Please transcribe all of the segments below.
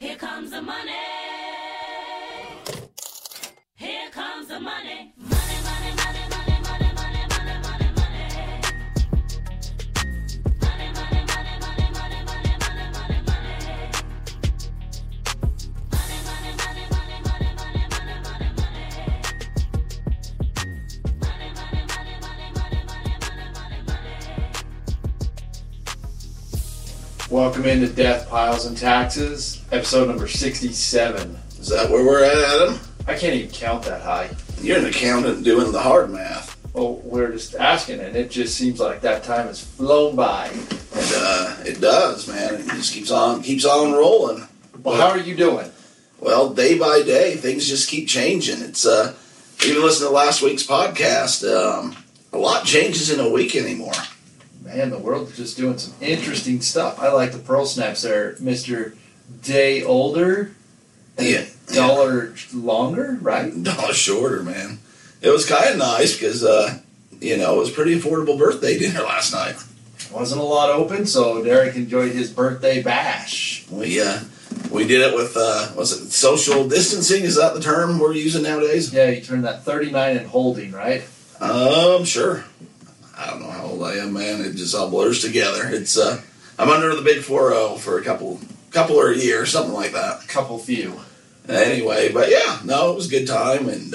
Here comes the money. Here comes the money. Money, money, money, money, money, money, money, money, money. Money, money, money, money, money, money, money, money, money. Money, money, money, money, money, money, money, money, money. Money, money, money, money, money, money, money, money. Welcome into Deathpiles and Taxes, episode number 67. Is that where we're at, Adam? I can't even count that high. You're an accountant doing the hard math. Well, we're just asking, and it just seems like that time has flown by. And it does, man. It just keeps on rolling. Well, how are you doing? Well, day by day, things just keep changing. It's even listening to last week's podcast. A lot changes in a week anymore. Man, the world's just doing some interesting stuff. I like the pearl snaps there, Mr. Day Older. Yeah. Dollar longer, right? Dollar shorter, man. It was kind of nice because, it was a pretty affordable birthday dinner last night. Wasn't a lot open, so Derek enjoyed his birthday bash. We did it with, was it social distancing? Is that the term we're using nowadays? Yeah, you turned that 39 and holding, right? Sure. I don't know how old I am, man. It just all blurs together. It's I'm under the big 4-0 for a couple or a year, something like that. Couple few. Anyway, but yeah, no, it was a good time, and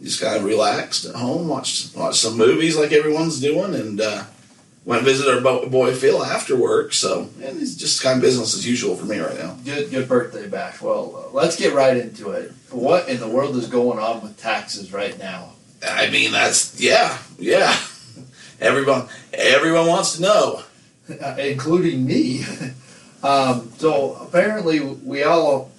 just kind of relaxed at home, watched some movies like everyone's doing, and went and visited our boy Phil after work, so and it's just kind of business as usual for me right now. Good birthday bash. Well, let's get right into it. What in the world is going on with taxes right now? I mean, that's, yeah. Everyone wants to know. Including me. So apparently we all...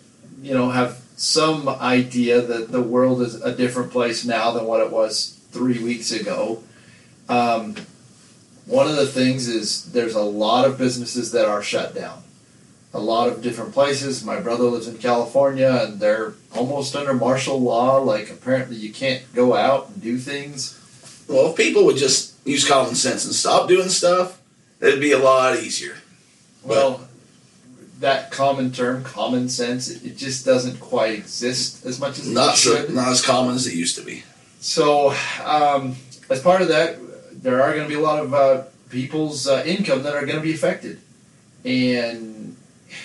have some idea that the world is a different place now than what it was 3 weeks ago. One of the things is there's a lot of businesses that are shut down. A lot of different places. My brother lives in California, and they're almost under martial law. Like, apparently you can't go out and do things. Well, if people would just use common sense and stop doing stuff, it'd be a lot easier. Well... But that common term, common sense, it just doesn't quite exist as much as it should. Not as common as it used to be. So, as part of that, there are going to be a lot of people's income that are going to be affected. And,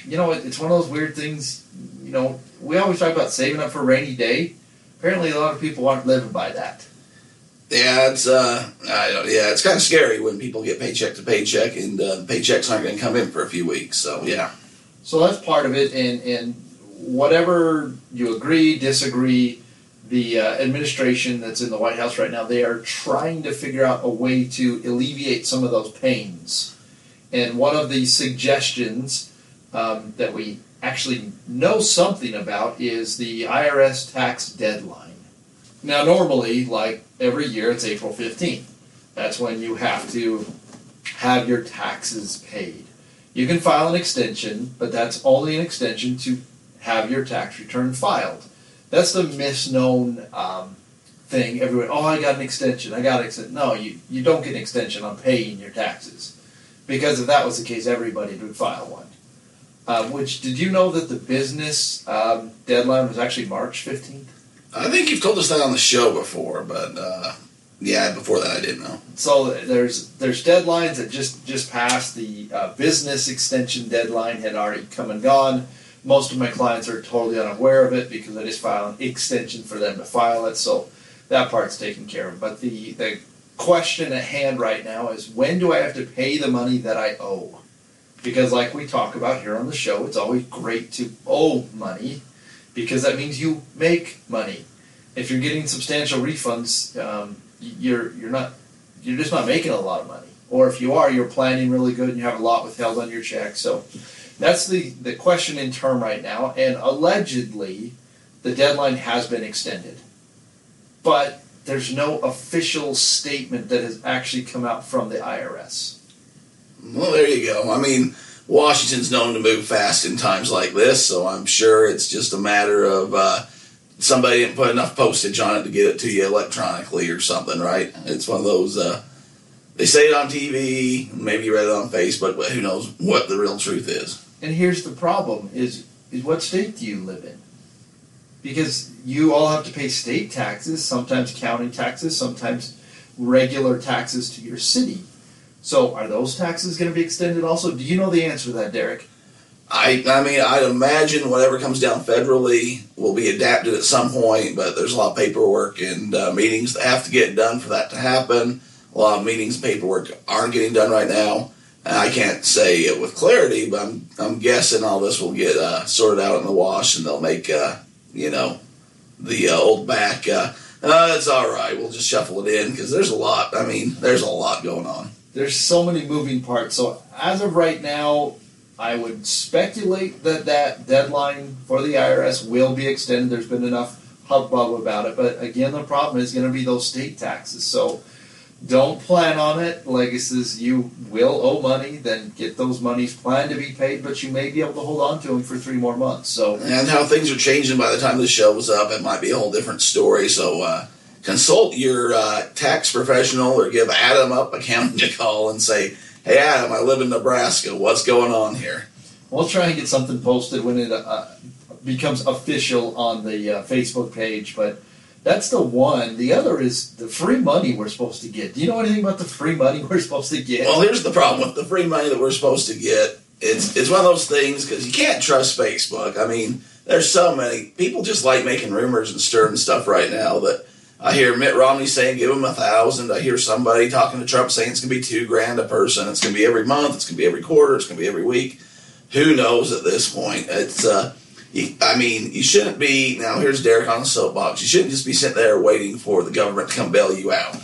it's one of those weird things, we always talk about saving up for a rainy day. Apparently, a lot of people aren't living by that. Yeah, it's kind of scary when people get paycheck to paycheck, and paychecks aren't going to come in for a few weeks, so yeah. So that's part of it, and whatever you agree, disagree, the administration that's in the White House right now, they are trying to figure out a way to alleviate some of those pains. And one of the suggestions that we actually know something about is the IRS tax deadline. Now, normally, like every year, it's April 15th. That's when you have to have your taxes paid. You can file an extension, but that's only an extension to have your tax return filed. That's the misknown thing. Everyone, I got an extension. No, you don't get an extension on paying your taxes. Because if that was the case, everybody would file one. Which, did you know that the business deadline was actually March 15th? I think you've told us that on the show before, but... Yeah, before that I didn't know. So there's deadlines that just passed. The business extension deadline had already come and gone. Most of my clients are totally unaware of it because I just file an extension for them to file it. So that part's taken care of. But the question at hand right now is, when do I have to pay the money that I owe? Because like we talk about here on the show, it's always great to owe money because that means you make money. If you're getting substantial refunds... You're just not making a lot of money. Or if you are, you're planning really good and you have a lot withheld on your check. So that's the question in term right now. And allegedly, the deadline has been extended. But there's no official statement that has actually come out from the IRS. Well, there you go. I mean, Washington's known to move fast in times like this, so I'm sure it's just a matter of... somebody didn't put enough postage on it to get it to you electronically or something, right? It's one of those They say it on TV, maybe you read it on Facebook, but who knows what the real truth is. And here's the problem, is what state do you live in? Because you all have to pay state taxes, sometimes county taxes, sometimes regular taxes to your city. So are those taxes going to be extended also? Do you know the answer to that, Derek? I mean, I'd imagine whatever comes down federally will be adapted at some point, but there's a lot of paperwork and meetings that have to get done for that to happen. A lot of meetings and paperwork aren't getting done right now. I can't say it with clarity, but I'm guessing all this will get sorted out in the wash, and they'll make, you know, the old back, it's all right, we'll just shuffle it in, because there's a lot, I mean, there's a lot going on. There's so many moving parts. So as of right now, I would speculate that that deadline for the IRS will be extended. There's been enough hubbub about it. But again, the problem is going to be those state taxes. So don't plan on it. Like it says, you will owe money. Then get those monies planned to be paid, but you may be able to hold on to them for 3 more months. So, and how things are changing by the time this shows up, it might be a whole different story. So consult your tax professional or give Adam Up Accounting a call and say, hey, Adam, I live in Nebraska. What's going on here? We'll try and get something posted when it becomes official on the Facebook page, but that's the one. The other is the free money we're supposed to get. Do you know anything about the free money we're supposed to get? Well, here's the problem with the free money that we're supposed to get. It's one of those things, because you can't trust Facebook. I mean, there's so many. People just like making rumors and stirring stuff right now that I hear Mitt Romney saying give him $1,000. I hear somebody talking to Trump saying it's going to be $2,000 a person. It's going to be every month. It's going to be every quarter. It's going to be every week. Who knows at this point? It's I mean, you shouldn't be, now here's Derek on the soapbox, you shouldn't just be sitting there waiting for the government to come bail you out.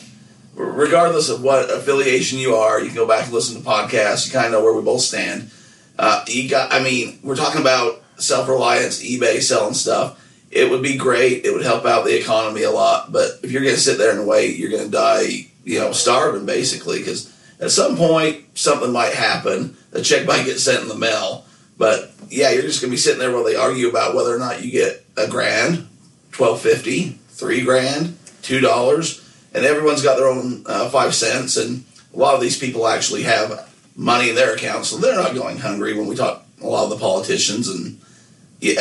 Regardless of what affiliation you are, you can go back and listen to podcasts. You kind of know where we both stand. I mean, we're talking about self-reliance, eBay, selling stuff. It would be great. It would help out the economy a lot. But if you're going to sit there and wait, you're going to die, you know, starving basically. Because at some point, something might happen. The check might get sent in the mail. But yeah, you're just going to be sitting there while they argue about whether or not you get $1,000, $1,250, $3,000, $2, and everyone's got their own 5 cents. And a lot of these people actually have money in their accounts, so they're not going hungry. When we talk a lot of the politicians and yeah.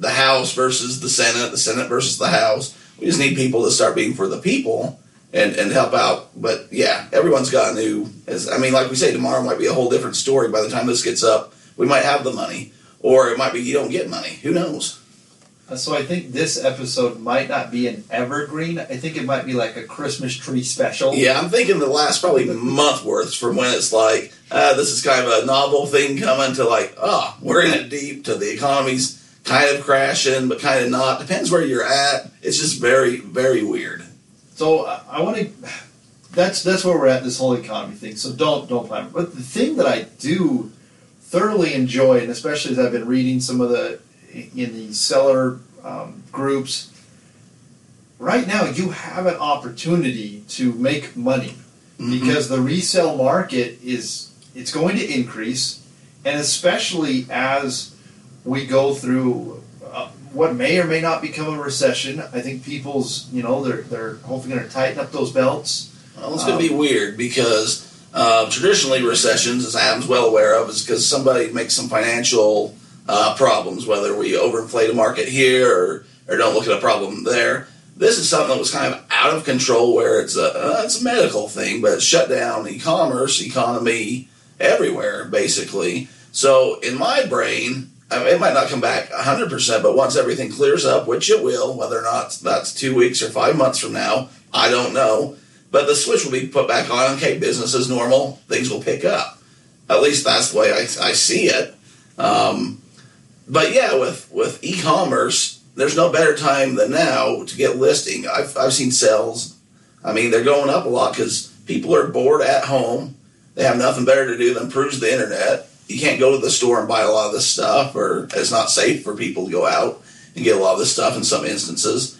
The House versus the Senate versus the House. We just need people to start being for the people and help out. But, yeah, everyone's got a new – I mean, like we say, tomorrow might be a whole different story. By the time this gets up, we might have the money. Or it might be you don't get money. Who knows? So I think this episode might not be an evergreen. I think it might be like a Christmas tree special. Yeah, I'm thinking the last probably month worth from when it's like, this is kind of a novel thing coming to like, oh, we're in it deep to the economy's – kind of crashing, but kind of not. Depends where you're at. It's just very, very weird. So I want to. That's where we're at. This whole economy thing. So don't plan. But the thing that I do thoroughly enjoy, and especially as I've been reading some of the in the seller groups, right now you have an opportunity to make money because the resale market it's going to increase, and especially as we go through what may or may not become a recession. I think people's, you know, they're hopefully going to tighten up those belts. Well, it's going to be weird because traditionally recessions, as Adam's well aware of, is because somebody makes some financial problems, whether we overinflate a market here or don't look at a problem there. This is something that was kind of out of control where it's a medical thing, but it's shut down e-commerce, economy, everywhere, basically. So in my brain, I mean, it might not come back 100%, but once everything clears up, which it will, whether or not that's 2 weeks or 5 months from now, I don't know. But the switch will be put back on. Okay, business as normal. Things will pick up. At least that's the way I see it. But, yeah, with e-commerce, there's no better time than now to get listing. I've seen sales. I mean, they're going up a lot because people are bored at home. They have nothing better to do than peruse the internet. You can't go to the store and buy a lot of this stuff, or it's not safe for people to go out and get a lot of this stuff in some instances,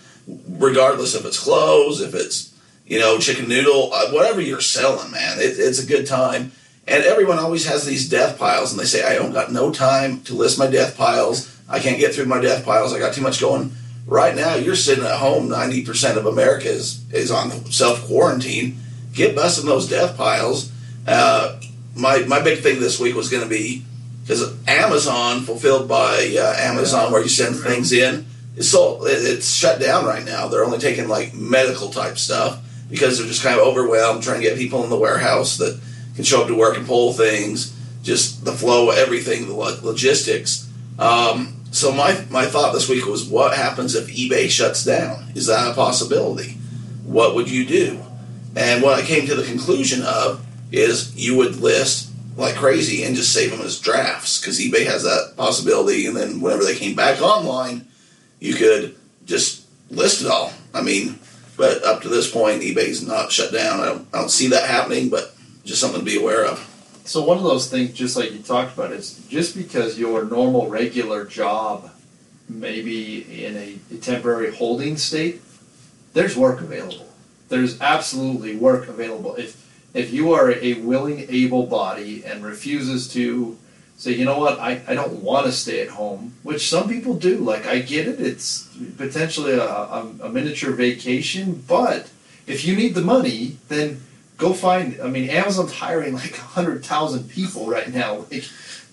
regardless if it's clothes, if it's, you know, chicken noodle, whatever you're selling, man, it's a good time. And everyone always has these death piles, and they say, I don't got no time to list my death piles. I can't get through my death piles. I got too much going. Right now, you're sitting at home. 90% of America is on self-quarantine. get busting those death piles. My big thing this week was going to be, because Amazon, fulfilled by Amazon, where you send things in, it's shut down right now. They're only taking like medical type stuff because they're just kind of overwhelmed trying to get people in the warehouse that can show up to work and pull things, just the flow of everything, the logistics. So my thought this week was, what happens if eBay shuts down? Is that a possibility? What would you do? And what I came to the conclusion of is you would list like crazy and just save them as drafts, because eBay has that possibility, and then whenever they came back online, you could just list it all. I mean, but up to this point, eBay's not shut down. I don't see that happening, but just something to be aware of. So one of those things, just like you talked about, is just because your normal, regular job may be in a temporary holding state, there's work available. There's absolutely work available. If you are a willing, able body and refuses to say, you know what, I don't want to stay at home, which some people do. Like, I get it. It's potentially a miniature vacation. But if you need the money, then go find. I mean, Amazon's hiring like 100,000 people right now. Like,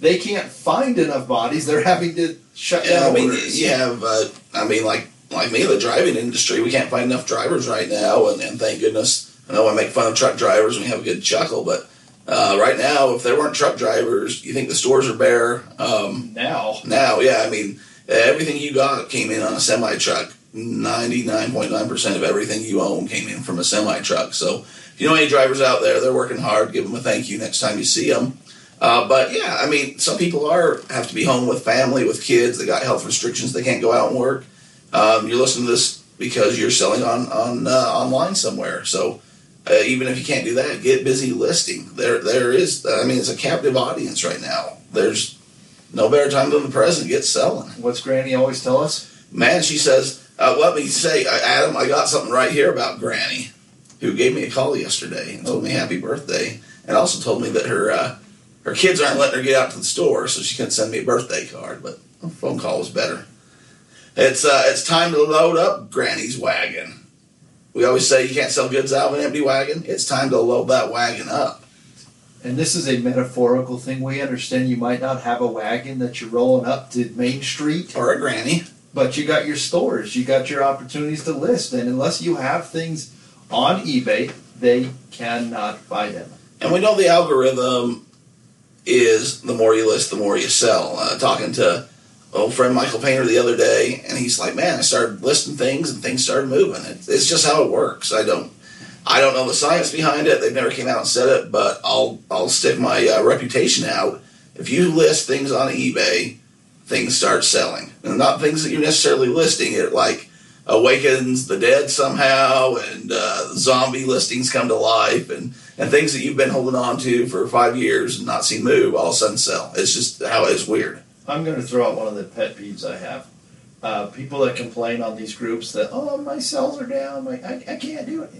they can't find enough bodies. They're having to shut down. I mean, orders. Like me, the driving industry, we can't find enough drivers right now. And thank goodness. I know I make fun of truck drivers and we have a good chuckle, but right now, if there weren't truck drivers, you think the stores are bare? Now, yeah. I mean, everything you got came in on a semi truck. 99.9% of everything you own came in from a semi truck. So, if you know any drivers out there, they're working hard. Give them a thank you next time you see them. But yeah, I mean, some people have to be home with family, with kids. They got health restrictions. They can't go out and work. You're listening to this because you're selling on online somewhere. So. Even if you can't do that, get busy listing. There is. I mean, it's a captive audience right now. There's no better time than the present. Get selling. What's Granny always tell us? Man, she says, "Let me say, Adam, I got something right here about Granny, who gave me a call yesterday and told me happy birthday, and also told me that her kids aren't letting her get out to the store, so she couldn't send me a birthday card. But a phone call was better. It's time to load up Granny's wagon." We always say you can't sell goods out of an empty wagon. It's time to load that wagon up. And this is a metaphorical thing. We understand you might not have a wagon that you're rolling up to Main Street. Or a Granny. But you got your stores. You got your opportunities to list. And unless you have things on eBay, they cannot buy them. And we know the algorithm is the more you list, the more you sell. Talking to old friend Michael Painter the other day, and he's like, "Man, I started listing things, and things started moving. It's just how it works. I don't know the science behind it. They've never came out and said it, but I'll stick my reputation out. If you list things on eBay, things start selling, and not things that you're necessarily listing. It like awakens the dead somehow, and zombie listings come to life, and things that you've been holding on to for 5 years and not seen move all of a sudden sell. It's just how it's weird." I'm going to throw out one of the pet peeves I have. People that complain on these groups that, my sales are down, I can't do it.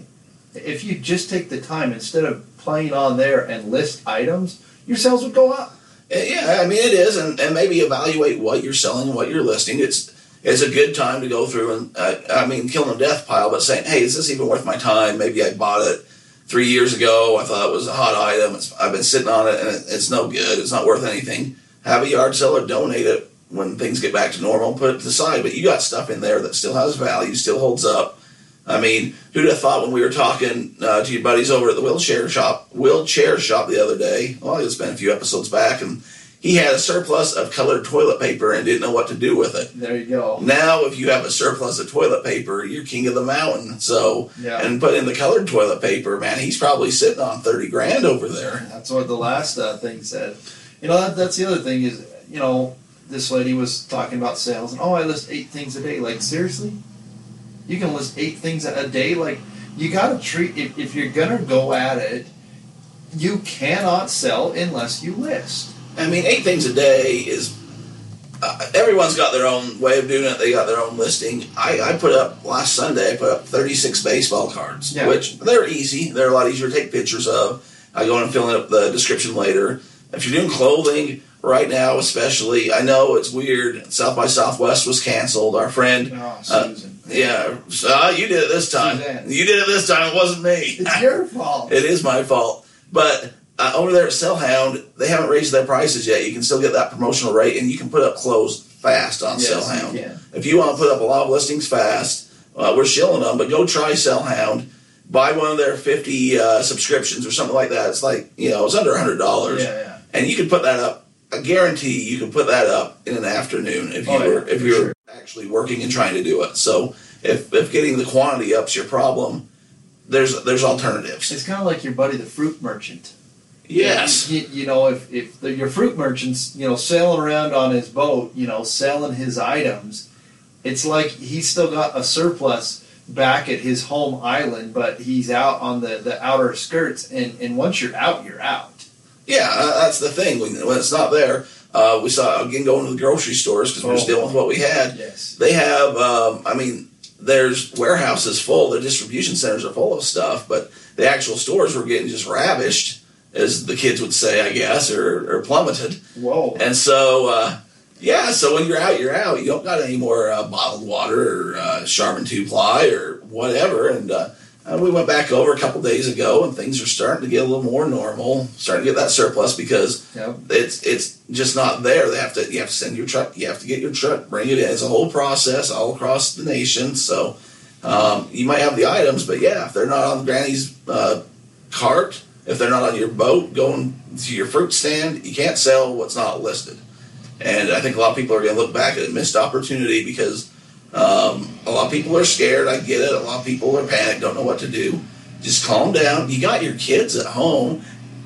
If you just take the time, instead of playing on there and list items, your sales would go up. Yeah, I mean, it is, and maybe evaluate what you're selling and what you're listing. It's a good time to go through and, killing a death pile, but saying, hey, is this even worth my time? Maybe I bought it 3 years ago. I thought it was a hot item. I've been sitting on it, and it's no good. It's not worth anything. Have a yard seller, donate it when things get back to normal, put it to the side. But you got stuff in there that still has value, still holds up. I mean, who'd have thought when we were talking to your buddies over at the wheelchair shop the other day, it's been a few episodes back, and he had a surplus of colored toilet paper and didn't know what to do with it. There you go. Now, if you have a surplus of toilet paper, you're king of the mountain. So, yeah. And put in the colored toilet paper, man, he's probably sitting on 30 grand over there. That's what the last thing said. You know, that's the other thing is, this lady was talking about sales, and I list 8 things a day. Like, seriously? You can list 8 things a day? Like, you got to treat, if you're going to go at it, you cannot sell unless you list. I mean, 8 things a day is, everyone's got their own way of doing it. They got their own listing. Last Sunday, I put up 36 baseball cards, which they're easy. They're a lot easier to take pictures of. I go in and fill in the description later. If you're doing clothing right now, especially, I know it's weird. South by Southwest was canceled. Our friend Susan. Yeah, you did it this time. Suzanne. You did it this time. It wasn't me. It's your fault. It is my fault. But over there at Sell Hound, they haven't raised their prices yet. You can still get that promotional rate, and you can put up closed fast on Sell Hound. If you want to put up a lot of listings fast, we're shilling them, but go try Sell Hound. Buy one of their 50 subscriptions or something like that. It's like, you know, it's under $100. Yeah. And you can put that up. I guarantee you can put that up in an afternoon if you were actually working and trying to do it. So if getting the quantity up's your problem, there's alternatives. It's kind of like your buddy the fruit merchant. Yes. You know, if your fruit merchant's, you know, sailing around on his boat, you know, selling his items, it's like he's still got a surplus back at his home island, but he's out on the outer skirts, and once you're out, you're out. Yeah, that's the thing. When it's not there, we saw, again, going to the grocery stores because we were dealing with what we had. Yes. They have, I mean, there's warehouses full. Their distribution centers are full of stuff, but the actual stores were getting just ravished, as the kids would say, I guess, or plummeted. Whoa. And so, yeah, so when you're out, you're out. You don't got any more bottled water or Charmin 2-ply or whatever, and we went back over a couple days ago, and things are starting to get a little more normal. Starting to get that surplus because it's just not there. They have to you have to send your truck, you have to get your truck, bring it in. It's a whole process all across the nation. So you might have the items, but yeah, if they're not on Granny's cart, if they're not on your boat going to your fruit stand, you can't sell what's not listed. And I think a lot of people are going to look back at a missed opportunity because. A lot of people are scared. I get it. A lot of people are panicked, don't know what to do. Just calm down. You got your kids at home.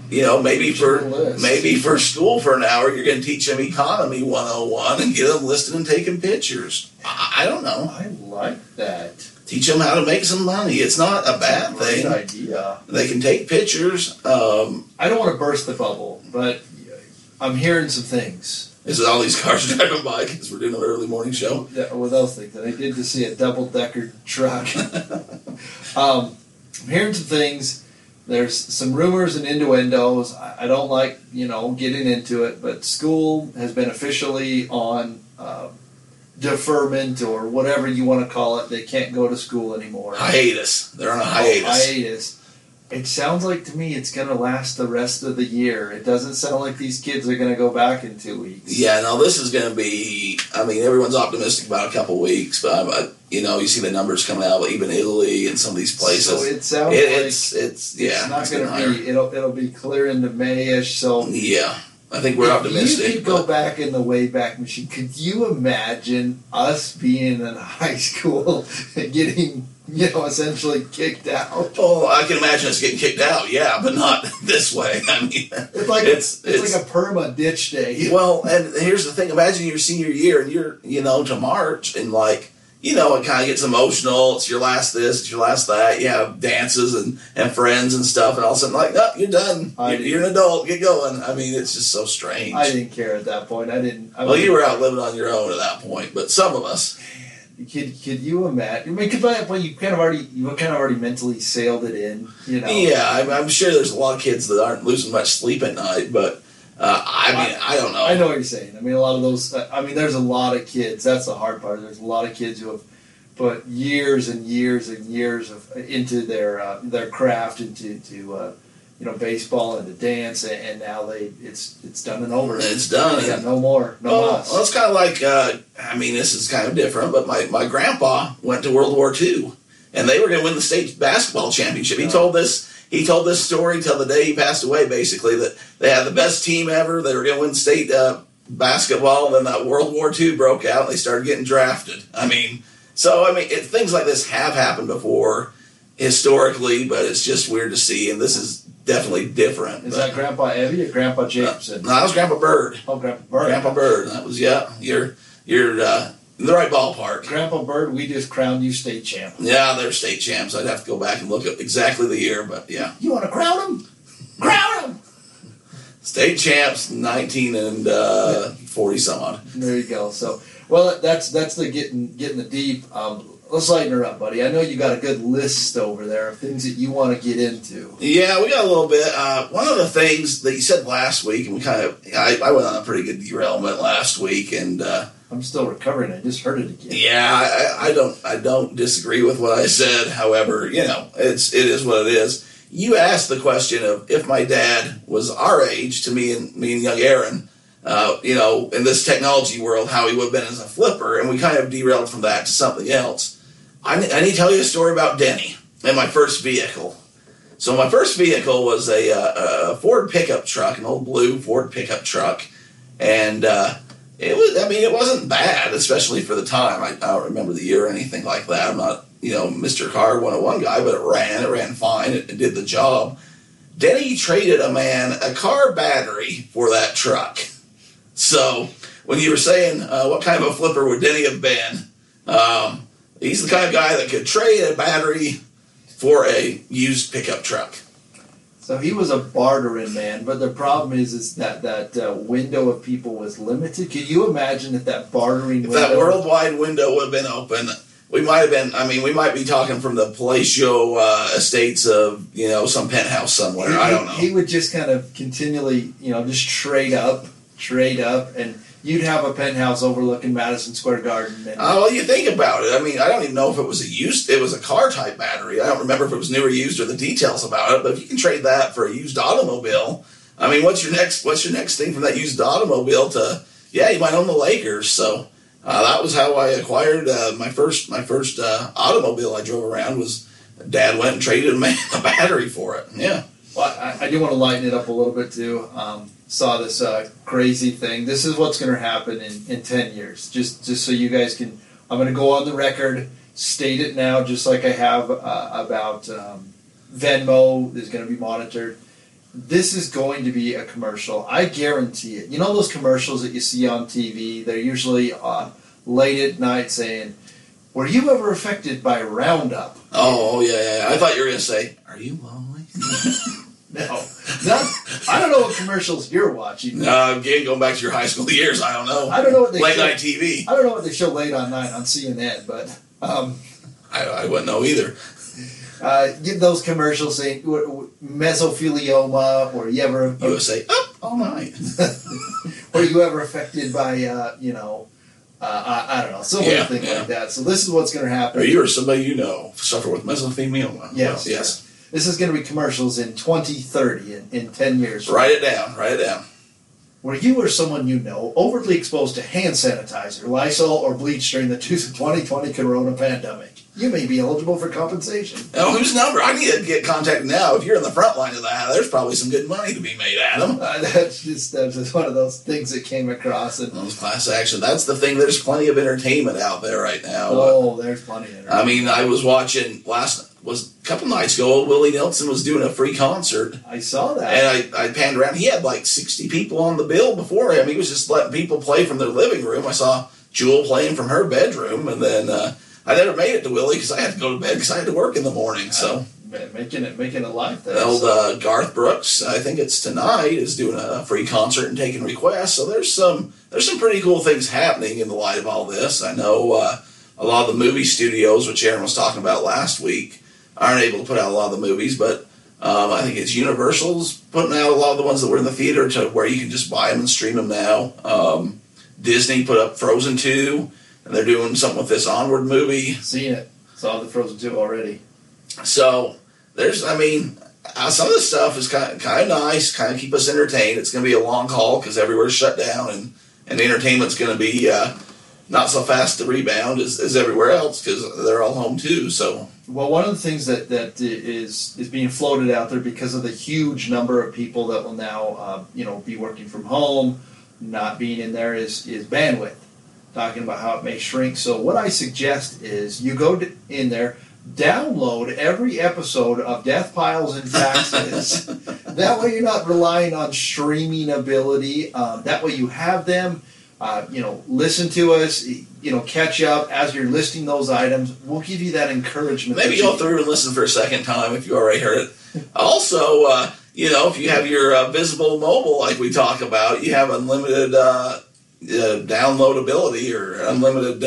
You know, maybe for school for an hour, you're going to teach them Economy 101 and get them listed and taking pictures. I don't know. I like that. Teach them how to make some money. It's not a bad thing. Great idea. They can take pictures. I don't want to burst the bubble, but I'm hearing some things. This is all these cars driving by because we're doing an early morning show. Yeah, what else they did? I did to see a double-decker truck. I'm hearing some things. There's some rumors and innuendos. I don't like, you know, getting into it, but school has been officially on deferment or whatever you want to call it. They can't go to school anymore. Hiatus. They're on a hiatus. It sounds like to me it's going to last the rest of the year. It doesn't sound like these kids are going to go back in 2 weeks. Yeah, no, this is going to be, I mean, everyone's optimistic about a couple weeks, but you know, you see the numbers coming out, even Italy and some of these places. So it sounds it's not going to be, it'll be clear into May-ish, so. Yeah, I think we're optimistic. You could go back in the Wayback Machine. Could you imagine us being in high school and getting... You know, essentially kicked out. Oh, I can imagine us getting kicked out, yeah, but not this way. I mean, it's like a perma ditch day. Well, and here's the thing: imagine your senior year, and you're, you know, to March, and like, you know, it kind of gets emotional. It's your last this, it's your last that. You have dances and friends and stuff, and all of a sudden, like, no, you're done. You're an adult. Get going. I mean, it's just so strange. I didn't care at that point. Well, you were out living on your own at that point, but some of us. Could you imagine? I mean, by that point, you kind of already mentally sailed it in, you know. Yeah, I'm sure there's a lot of kids that aren't losing much sleep at night, but I mean, I don't know. I know what you're saying. I mean, a lot of those. I mean, there's a lot of kids. That's the hard part. There's a lot of kids who have put years and years and years into their craft, into you know, baseball and the dance, and now it's done and over. It's done. Yeah, no more. No loss. Well, it's kind of like, I mean, this is kind of different, but my grandpa went to World War II, and they were going to win the state basketball championship. He told this story till the day he passed away, basically, that they had the best team ever. They were going to win state basketball, and then that World War II broke out, and they started getting drafted. I mean, things like this have happened before historically, but it's just weird to see, and this is definitely different. Is that Grandpa Evie or Grandpa Jameson? No, that was Grandpa Bird. Oh, Grandpa Bird. That was, you're in the right ballpark. Grandpa Bird, we just crowned you state champ. Yeah, they're state champs. I'd have to go back and look at exactly the year, but yeah. You want to crown them? Crown them! State champs, 19 and 40 some odd. There you go. So, well, that's the getting the deep. Let's lighten her up, buddy. I know you got a good list over there of things that you want to get into. Yeah, we got a little bit. One of the things that you said last week, and we kind of, I went on a pretty good derailment last week, and I'm still recovering. I just heard it again. Yeah, I don't disagree with what I said. However, you know, it is what it is. You asked the question of if my dad was our age to me and young Aaron. You know, in this technology world, how he would have been as a flipper, and we kind of derailed from that to something else. I need to tell you a story about Denny and my first vehicle. So my first vehicle was a Ford pickup truck, an old blue Ford pickup truck, and it was—I mean, it wasn't bad, especially for the time. I don't remember the year or anything like that. I'm not, you know, Mr. Car 101 guy, but it ran fine. It did the job. Denny traded a man a car battery for that truck. So when you were saying what kind of a flipper would Denny have been, he's the kind of guy that could trade a battery for a used pickup truck. So he was a bartering man, but the problem is that window of people was limited. Can you imagine if that bartering window... If that worldwide window would have been open, we might have been, I mean, we might be talking from the palatial estates of, you know, some penthouse somewhere. I don't know. He would just kind of continually, you know, just trade up, and you'd have a penthouse overlooking Madison Square Garden. And well, you think about it. I mean, I don't even know if it was a car-type battery. I don't remember if it was new or used or the details about it, but if you can trade that for a used automobile, I mean, what's your next thing from that used automobile to, yeah, you might own the Lakers. So that was how I acquired my first automobile I drove around was Dad went and traded a battery for it. Yeah. Well, I do want to lighten it up a little bit, too. Saw this crazy thing. This is what's going to happen in 10 years. Just so you guys can... I'm going to go on the record, state it now, just like I have about Venmo is going to be monitored. This is going to be a commercial. I guarantee it. You know those commercials that you see on TV? They're usually late at night saying, were you ever affected by Roundup? Oh, yeah. I thought you were going to say, are you lonely? No. I don't know what commercials you're watching. No, again, going back to your high school years, I don't know. I don't know what they show. Late night TV. I don't know what they show late on night on CNN, but... I wouldn't know either. Get those commercials saying mesothelioma or you ever... You would say, up all night. Or you ever affected by, you know... I don't know, something like that. So this is what's going to happen. Or you or somebody you know suffer with mesothelioma. Yes. Well, yes. Sure. This is going to be commercials in 2030, in 10 years. Write it down. Were you or someone you know overtly exposed to hand sanitizer, Lysol, or bleach during the 2020 corona pandemic? You may be eligible for compensation. Oh, whose number? I need to get contact now. If you're in the front line of that, there's probably some good money to be made, Adam. That's just one of those things that came across. And those class action. That's the thing. There's plenty of entertainment out there right now. Oh, there's plenty of entertainment. I mean, I was watching a couple nights ago, Willie Nelson was doing a free concert. I saw that. And I panned around. He had like 60 people on the bill before him. He was just letting people play from their living room. I saw Jewel playing from her bedroom. And then I never made it to Willie because I had to go to bed because I had to work in the morning. So making it live there. Old Garth Brooks, I think it's tonight, is doing a free concert and taking requests. So there's some pretty cool things happening in the light of all this. I know a lot of the movie studios, which Aaron was talking about last week, aren't able to put out a lot of the movies, but I think it's Universal's putting out a lot of the ones that were in the theater to where you can just buy them and stream them now. Disney put up Frozen 2, and they're doing something with this Onward movie. Seen it. Saw the Frozen 2 already. So some of this stuff is kind of nice, kind of keep us entertained. It's going to be a long haul because everywhere's shut down, and entertainment's going to be not so fast to rebound as everywhere else because they're all home too. So. Well, one of the things that is being floated out there because of the huge number of people that will now, be working from home, not being in there, is bandwidth. Talking about how it may shrink. So what I suggest is you go in there, download every episode of Deathpiles and Taxes. That way you're not relying on streaming ability. That way you have them. Listen to us, catch up as you're listing those items. We'll give you that encouragement. Maybe go through and listen for a second time if you already heard it. Also, if you have your Visible Mobile like we talk about, you have unlimited downloadability or unlimited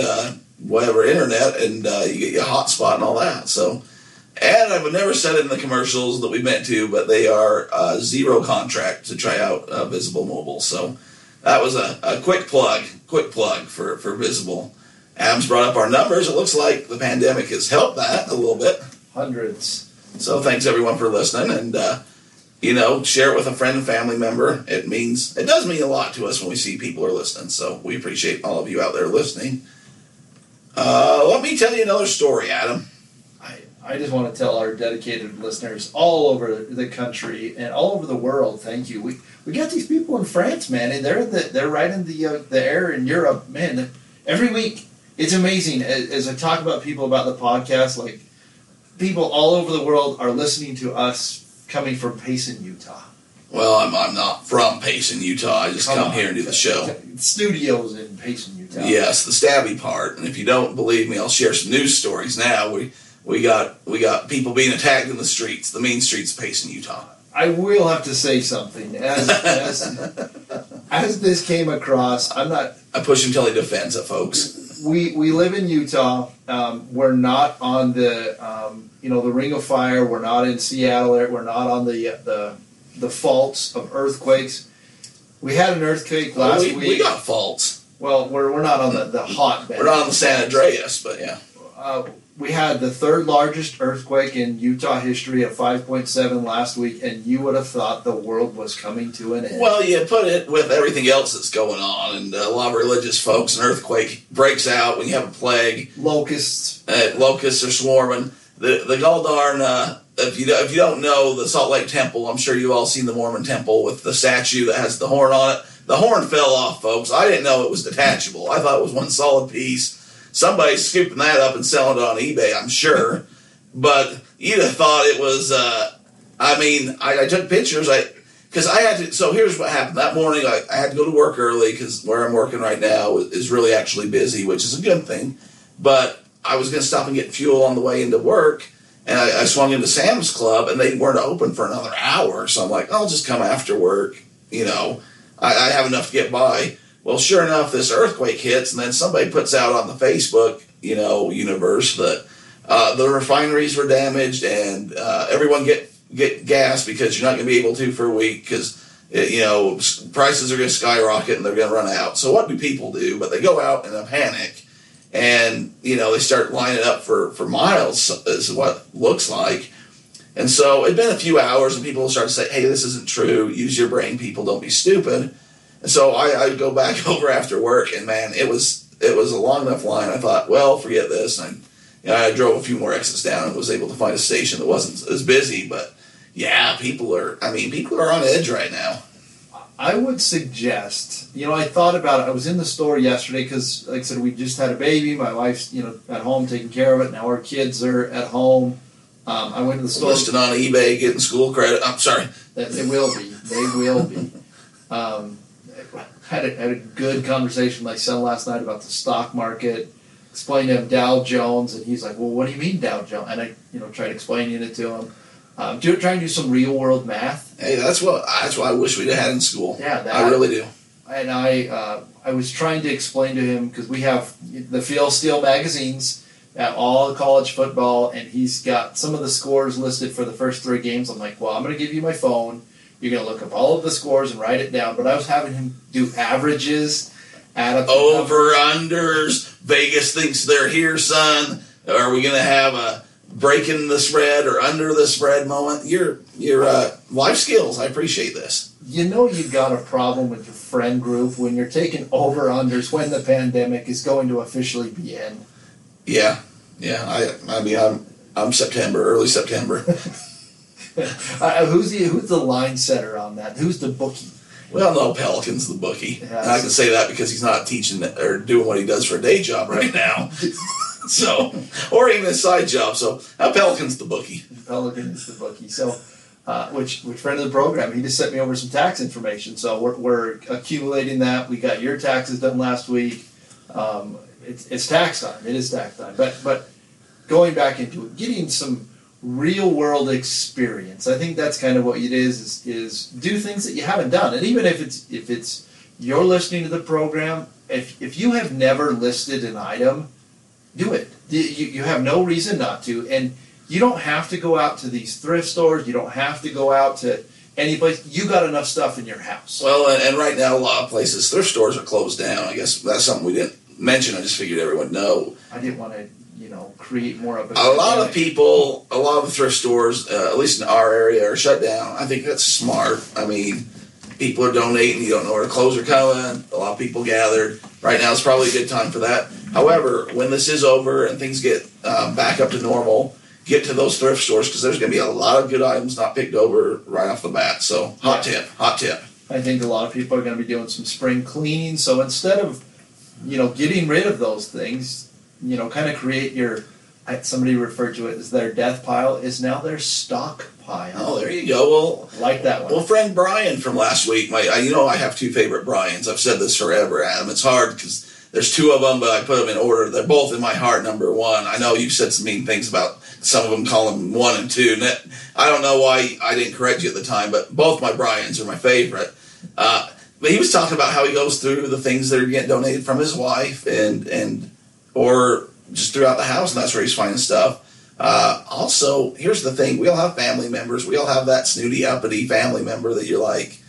whatever internet, and you get your hotspot and all that. So, and I would never said it in the commercials that we meant to, but they are zero contract to try out Visible Mobile. So that was a quick plug for Visible. Adam's brought up our numbers. It looks like the pandemic has helped that a little bit. Hundreds. So thanks everyone for listening, and you know, share it with a friend and family member. It does mean a lot to us when we see people are listening. So we appreciate all of you out there listening. Let me tell you another story, Adam. I just want to tell our dedicated listeners all over the country and all over the world, thank you. We got these people in France, man, and they're right in the air in Europe, man. Every week, it's amazing. As I talk about people about the podcast, like people all over the world are listening to us coming from Payson, Utah. Well, I'm not from Payson, Utah. I just come here and do the show. Studios in Payson, Utah. Yes, the stabby part. And if you don't believe me, I'll share some news stories now. We got people being attacked in the streets, the main streets of Payson, Utah. I will have to say something. As this came across, I'm not... I push him till he defends it, folks. We live in Utah. We're not on the, the Ring of Fire. We're not in Seattle. We're not on the faults of earthquakes. We had an earthquake last week. We got faults. Well, we're not on the hotbed. We're not on the San Andreas, but yeah. We had the third largest earthquake in Utah history at 5.7 last week, and you would have thought the world was coming to an end. Well, you put it with everything else that's going on, and a lot of religious folks, an earthquake breaks out when you have a plague. Locusts. Locusts are swarming. The Goldarn, if you don't know the Salt Lake Temple, I'm sure you've all seen the Mormon temple with the statue that has the horn on it. The horn fell off, folks. I didn't know it was detachable. I thought it was one solid piece. Somebody's scooping that up and selling it on eBay, I'm sure. But you'd have thought it was, I took pictures. So here's what happened. That morning, I had to go to work early because where I'm working right now is really actually busy, which is a good thing. But I was going to stop and get fuel on the way into work. And I swung into Sam's Club, and they weren't open for another hour. So I'm like, I'll just come after work. You know, I have enough to get by. Well, sure enough, this earthquake hits, and then somebody puts out on the Facebook, universe that the refineries were damaged, and everyone get gas because you're not going to be able to for a week because prices are going to skyrocket and they're going to run out. So what do people do? But they go out in a panic, and they start lining up for miles is what it looks like. And so it'd been a few hours, and people start to say, "Hey, this isn't true. Use your brain, people. Don't be stupid." And so I go back over after work, and man, it was a long enough line. I thought, well, forget this. And I drove a few more exits down and was able to find a station that wasn't as busy. But yeah, people are on edge right now. I would suggest, I thought about it. I was in the store yesterday because, like I said, we just had a baby. My wife's, at home taking care of it. Now our kids are at home. I went to the store. Listed on eBay, getting school credit. I'm sorry. They will be. They will be. Had a good conversation with my son last night about the stock market. Explained to him Dow Jones, and he's like, "Well, what do you mean Dow Jones?" And I, tried explaining it to him. Trying to do some real world math. Hey, that's what I wish we'd had in school. Yeah, I really do. And I was trying to explain to him because we have the Field Steel magazines at all college football, and he's got some of the scores listed for the first three games. I'm like, "Well, I'm going to give you my phone. You're going to look up all of the scores and write it down." But I was having him do averages, add up over-unders. Vegas thinks they're here, son. Are we going to have a breaking the spread or under the spread moment? Your life skills, I appreciate this. You've got a problem with your friend group when you're taking over-unders when the pandemic is going to officially begin. Yeah. I'm September, early September. Who's the line setter on that? Who's the bookie? Well, no, Pelican's the bookie. Yeah, and I can say that because he's not teaching or doing what he does for a day job right now. So, or even a side job. So, Pelican's the bookie. Pelican's the bookie. So, which friend of the program, he just sent me over some tax information. So we're accumulating that. We got your taxes done last week. It's tax time. It is tax time. But going back into it, getting some real world experience. I think that's kind of what it is do things that you haven't done. And even if it's you're listening to the program, if you have never listed an item, do it. You have no reason not to, and you don't have to go out to these thrift stores. You don't have to go out to any place. You got enough stuff in your house. Well, and right now a lot of places, thrift stores are closed down. I guess that's something we didn't mention. I just figured everyone would know. I didn't want to, you know, create more of a lot of people, a lot of the thrift stores, at least in our area, are shut down. I think that's smart. I mean, people are donating. You don't know where the clothes are coming. A lot of people gathered. Right now is probably a good time for that. However, when this is over and things get back up to normal, get to those thrift stores because there's going to be a lot of good items not picked over right off the bat. So hot tip. I think a lot of people are going to be doing some spring cleaning. So instead of, you know, getting rid of those things, you know, kind of create your, somebody referred to it as their death pile, is now their stock pile. Oh, there you go. Well, I like that one. Well, friend Brian from last week, you know, I have two favorite Brians. I've said this forever, Adam. It's hard because there's two of them, but I put them in order. They're both in my heart, number one. I know you've said some mean things about some of them, call them one and two. And that, I don't know why I didn't correct you at the time, but both my Brians are my favorite. But he was talking about how he goes through the things that are getting donated from his wife and or just throughout the house, and that's where he's finding stuff. Also, here's the thing. We all have family members. We all have that snooty, uppity family member that you're like,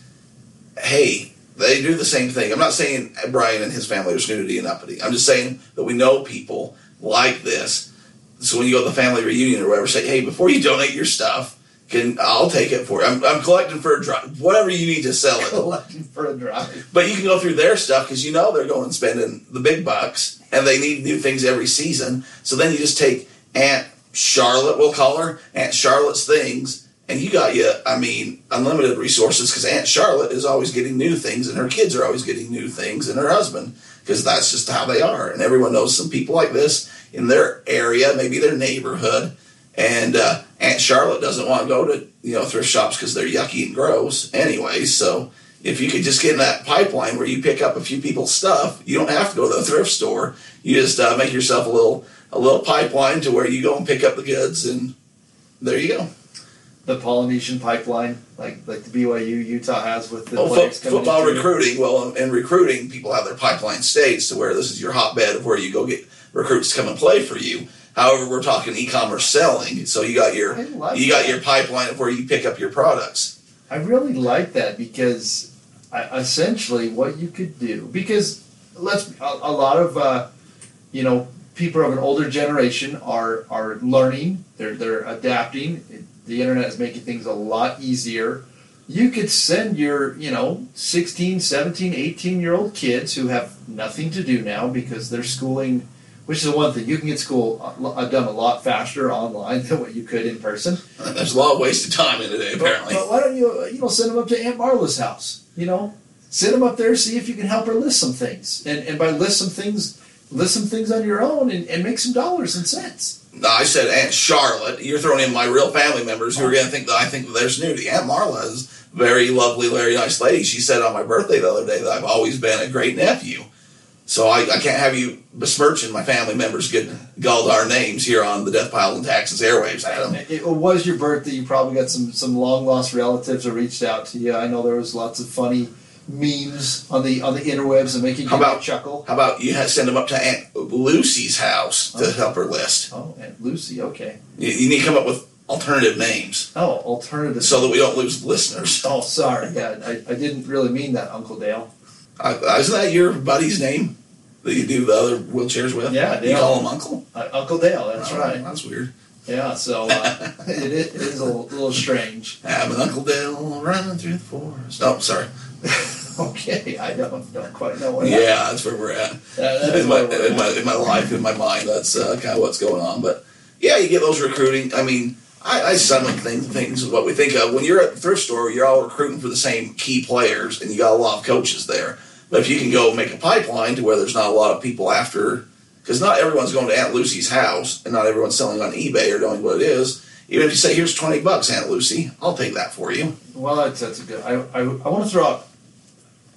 hey, they do the same thing. I'm not saying Brian and his family are snooty and uppity. I'm just saying that we know people like this. So when you go to the family reunion or whatever, say, hey, before you donate your stuff, I'll take it for you. I'm collecting for a drive. Whatever you need to sell it. Collecting for a drive. But you can go through their stuff because you know they're going and spending the big bucks and they need new things every season. So then you just take Aunt Charlotte, we'll call her, Aunt Charlotte's things, and you got unlimited resources because Aunt Charlotte is always getting new things and her kids are always getting new things and her husband, because that's just how they are. And everyone knows some people like this in their area, maybe their neighborhood. And Aunt Charlotte doesn't want to go to, you know, thrift shops because they're yucky and gross anyway. So if you could just get in that pipeline where you pick up a few people's stuff, you don't have to go to the thrift store. You just make yourself a little pipeline to where you go and pick up the goods, and there you go. The Polynesian pipeline, like the BYU Utah has with the football recruiting. Well, in recruiting, people have their pipeline states to where this is your hotbed of where you go get recruits to come and play for you. However, we're talking e-commerce selling, so you got your pipeline of where you pick up your products. I really like that because essentially what you could do, because a lot of people of an older generation are learning, they're adapting. The internet is making things a lot easier. You could send your, 16, 17, 18-year-old kids who have nothing to do now because they're schooling, which is the one thing. You can get school done a lot faster online than what you could in person. There's a lot of wasted time in today, apparently. But why don't you, send them up to Aunt Marla's house, Send them up there, see if you can help her list some things. And by list some things on your own and make some dollars and cents. No, I said Aunt Charlotte. You're throwing in my real family members who are going to think that I think that they're snooty. Aunt Marla is a very lovely, very nice lady. She said on my birthday the other day that I've always been a great nephew. So I can't have you besmirching my family members, getting gulled our names here on the Death Pile and Taxes airwaves, Adam. It was your birthday. You probably got some long-lost relatives who reached out to you. I know there was lots of funny memes on the interwebs and making you chuckle. How about you send them up to Aunt Lucy's house to help her list? Oh, Aunt Lucy, okay. You need to come up with alternative names. Oh, alternative. So that we don't lose listeners. Oh, sorry. Yeah, I didn't really mean that, Uncle Dale. Isn't that your buddy's name that you do the other wheelchairs with? Yeah, Dale. You call him Uncle? Uncle Dale, that's right. That's weird. Yeah, so it is a little strange. I'm an Uncle Dale running through the forest. Oh, sorry. Okay, I don't quite know what. Yeah, that's where we're at. In my life, in my mind, that's kind of what's going on. But yeah, you get those recruiting. I mean, I sum up things what we think of. When you're at the thrift store, you're all recruiting for the same key players, and you got a lot of coaches there. But if you can go make a pipeline to where there's not a lot of people after, because not everyone's going to Aunt Lucy's house, and not everyone's selling on eBay or knowing what it is. Even if you say, "Here's $20, Aunt Lucy, I'll take that for you." Well, that's a good. I want to throw up.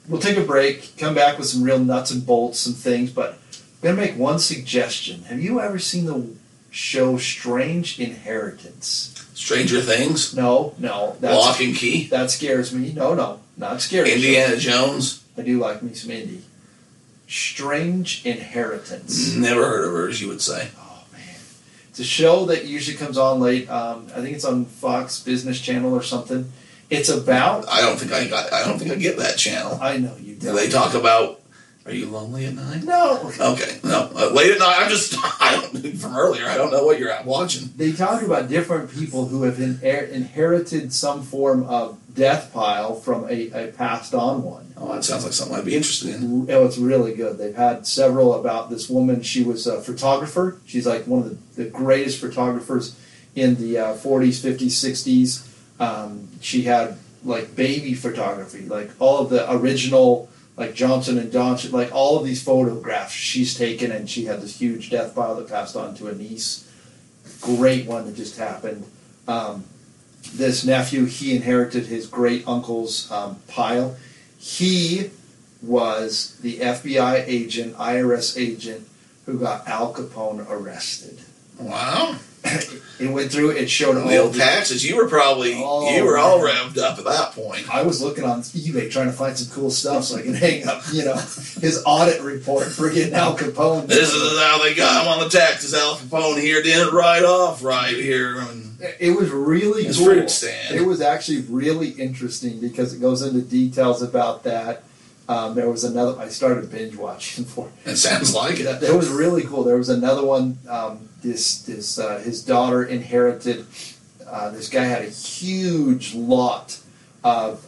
We'll take a break, come back with some real nuts and bolts, some things, but I'm going to make one suggestion. Have you ever seen the show Strange Inheritance? Stranger Things? No. Lock and Key? That scares me. No, not scary. Indiana Jones? I do like me some Indy. Strange Inheritance. Never heard of her, as you would say. Oh, man. It's a show that usually comes on late. I think it's on Fox Business Channel or something. It's about... I don't think I get that channel. I know you do. They talk about... Are you lonely at night? No. Okay. No. Late at night, I'm just... from earlier, I don't know what you're watching. They talk about different people who have inherited some form of death pile from a passed-on one. Oh, that sounds like something I'd be interested in. Oh, it's really good. They've had several about this woman. She was a photographer. She's like one of the greatest photographers in the 40s, 50s, 60s. She had like baby photography, like all of the original, like Johnson and Johnson, like all of these photographs she's taken, and she had this huge death pile that passed on to a niece. Great one that just happened. This nephew, he inherited his great uncle's pile. He was the FBI agent, IRS agent who got Al Capone arrested. Wow. It went through. It showed all the old taxes. You were probably all revved up at that point. I was looking on eBay trying to find some cool stuff so I can hang up, his audit report for getting Al Capone. This is how they got him on the taxes. Al Capone here did it right off right here. And it was really cool. Fruit stand. It was actually really interesting because it goes into details about that. There was another. I started binge watching for it. It sounds like it. It was really cool. There was another one. This his daughter inherited. This guy had a huge lot of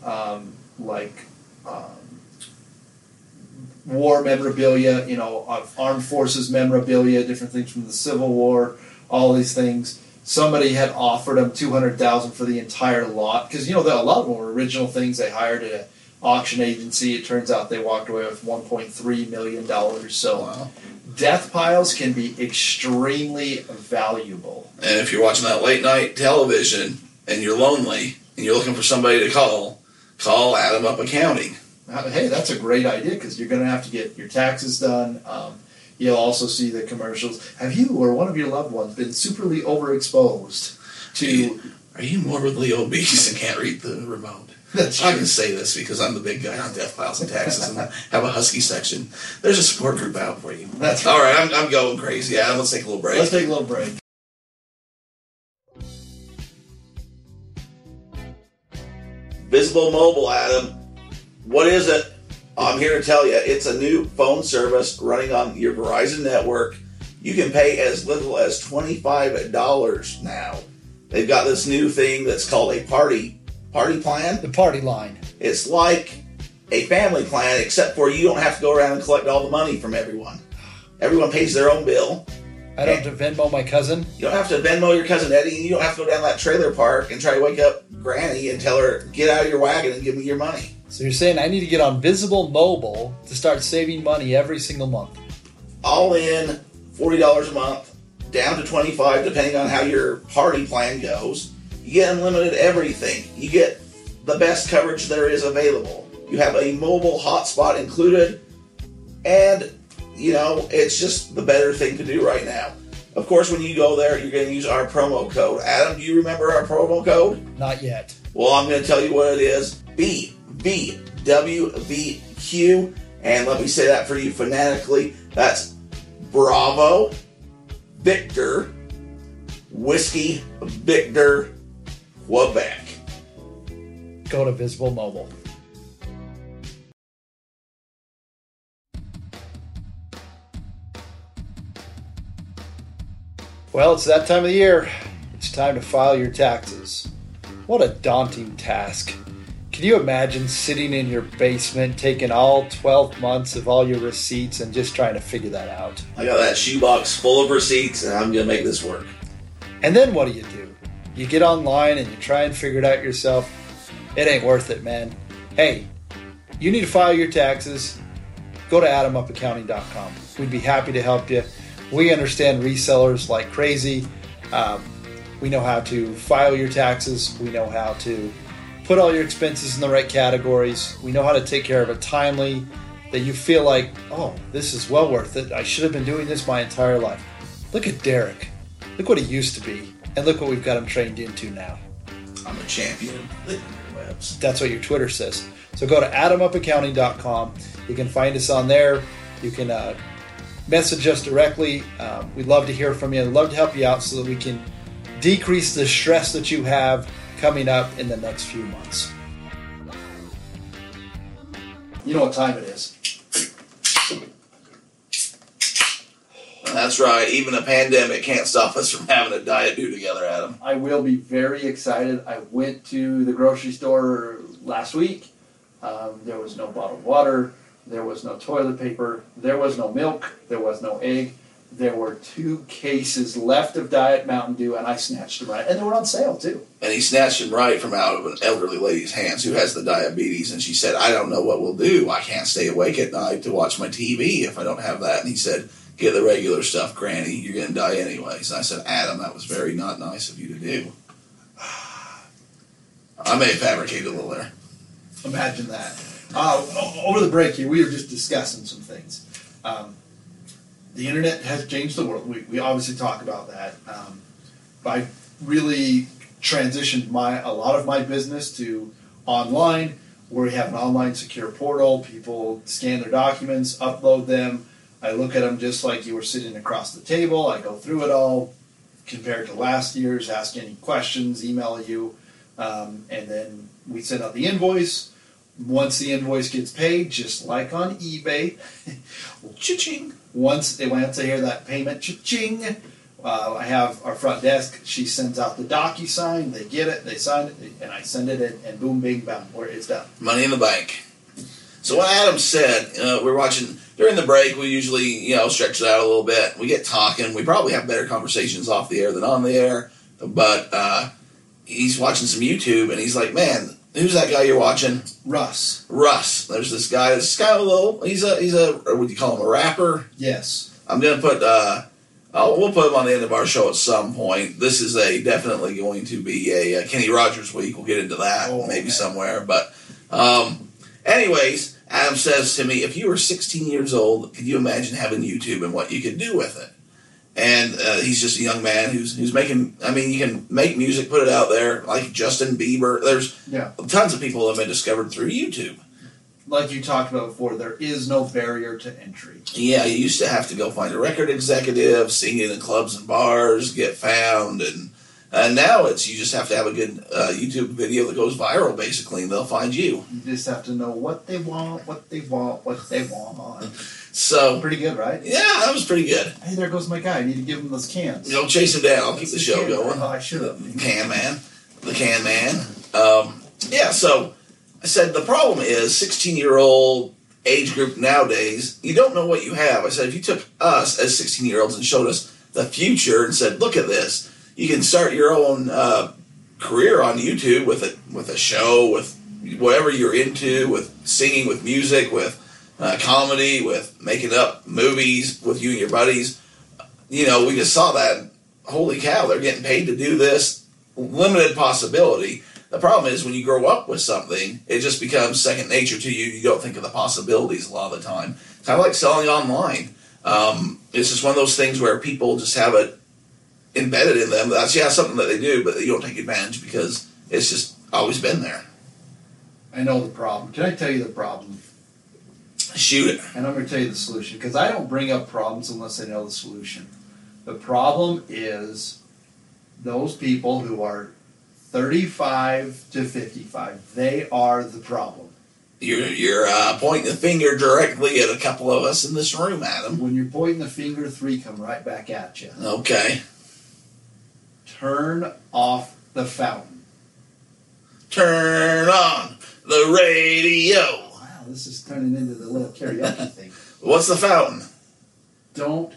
war memorabilia, of armed forces memorabilia, different things from the Civil War, all these things. Somebody had offered him $200,000 for the entire lot because a lot of them were original things they hired at an auction agency. It turns out they walked away with $1.3 million. So. Wow. Death piles can be extremely valuable. And if you're watching that late night television and you're lonely and you're looking for somebody to call Adam Up Accounting. Hey, that's a great idea because you're going to have to get your taxes done. You'll also see the commercials. Have you or one of your loved ones been superly overexposed to... Are you morbidly obese and can't read the remote? I can say this because I'm the big guy on Death Piles and Taxes, and I have a husky section. There's a support group out for you. That's all right. I'm going crazy. Yeah, let's take a little break. Visible Mobile, Adam. What is it? I'm here to tell you. It's a new phone service running on your Verizon network. You can pay as little as $25 now. They've got this new thing that's called a Party plan? The party line. It's like a family plan, except for you don't have to go around and collect all the money from everyone. Everyone pays their own bill. I don't have to Venmo my cousin. You don't have to Venmo your cousin Eddie, and you don't have to go down that trailer park and try to wake up Granny and tell her, get out of your wagon and give me your money. So you're saying I need to get on Visible Mobile to start saving money every single month? All in, $40 a month, down to $25 depending on how your party plan goes. You get unlimited everything. You get the best coverage there is available. You have a mobile hotspot included. And, it's just the better thing to do right now. Of course, when you go there, you're going to use our promo code. Adam, do you remember our promo code? Not yet. Well, I'm going to tell you what it is. BVWVQ. And let me say that for you phonetically. That's Bravo, Victor, Whiskey, Victor, Quebec. Go to Visible Mobile. Well, it's that time of the year. It's time to file your taxes. What a daunting task. Can you imagine sitting in your basement, taking all 12 months of all your receipts and just trying to figure that out? I got that shoebox full of receipts and I'm going to make this work. And then what do? You get online and you try and figure it out yourself. It ain't worth it, man. Hey, you need to file your taxes. Go to adamupaccounting.com. We'd be happy to help you. We understand resellers like crazy. We know how to file your taxes. We know how to put all your expenses in the right categories. We know how to take care of it timely that you feel like, oh, this is well worth it. I should have been doing this my entire life. Look at Derek. Look what he used to be. And look what we've got him trained into now. I'm a champion of the interwebs. That's what your Twitter says. So go to adamupaccounting.com. You can find us on there. You can message us directly. We'd love to hear from you. I'd love to help you out so that we can decrease the stress that you have coming up in the next few months. You know what time it is. That's right. Even a pandemic can't stop us from having a diet do together, Adam. I will be very excited. I went to the grocery store last week. There was no bottled water. There was no toilet paper. There was no milk. There was no egg. There were 2 cases left of Diet Mountain Dew, and I snatched them right. And they were on sale, too. And he snatched them right from out of an elderly lady's hands who has the diabetes. And she said, I don't know what we'll do. I can't stay awake at night to watch my TV if I don't have that. And he said, get the regular stuff, Granny. You're going to die anyways. And I said, Adam, that was very not nice of you to do. I may have fabricated a little there. Imagine that. Over the break here, we were just discussing some things. The internet has changed the world. We obviously talk about that. I really transitioned a lot of my business to online, where we have an online secure portal. People scan their documents, upload them. I look at them just like you were sitting across the table. I go through it all, compare it to last year's, ask any questions, email you, and then we send out the invoice. Once the invoice gets paid, just like on eBay, cha-ching. Once I hear that payment, cha-ching, I have our front desk. She sends out the DocuSign. They get it, they sign it, and I send it in, and boom, bing, bang, where it's done. Money in the bank. So what Adam said, we're watching during the break. We usually, stretch it out a little bit. We get talking. We probably have better conversations off the air than on the air. But he's watching some YouTube, and he's like, "Man, who's that guy you're watching?" Russ. There's this guy. He's a. Or would you call him a rapper? Yes. I'm gonna put. We'll put him on the end of our show at some point. This is definitely going to be a Kenny Rogers week. We'll get into that somewhere, but. Anyways, Adam says to me, if you were 16 years old, could you imagine having YouTube and what you could do with it? And he's just a young man who's making, you can make music, put it out there, like Justin Bieber. There's tons of people that have been discovered through YouTube. Like you talked about before, there is no barrier to entry. Yeah, you used to have to go find a record executive, sing in clubs and bars, get found, and now you just have to have a good YouTube video that goes viral, basically, and they'll find you. You just have to know what they want. So pretty good, right? Yeah, that was pretty good. Hey, there goes my guy. I need to give him those cans. Don't chase him down. I'll keep the show going. Oh, I should have. The can man. So I said the problem is 16-year-old age group nowadays, you don't know what you have. I said if you took us as 16-year-olds and showed us the future and said, look at this. You can start your own career on YouTube with a show, with whatever you're into, with singing, with music, with comedy, with making up movies with you and your buddies. We just saw that. Holy cow, they're getting paid to do this. Limited possibility. The problem is when you grow up with something, it just becomes second nature to you. You don't think of the possibilities a lot of the time. Kind of like selling online. It's just one of those things where people just have it embedded in them. That's something that they do, but you don't take advantage because it's just always been there. I know the problem. Can I tell you the problem? Shoot it. And I'm going to tell you the solution, because I don't bring up problems unless I know the solution. The problem is those people who are 35 to 55, they are the problem. You're pointing the finger directly at a couple of us in this room, Adam. When you're pointing the finger, 3 come right back at you. Okay. Turn off the fountain. Turn on the radio. Wow, this is turning into the little karaoke thing. What's the fountain? Don't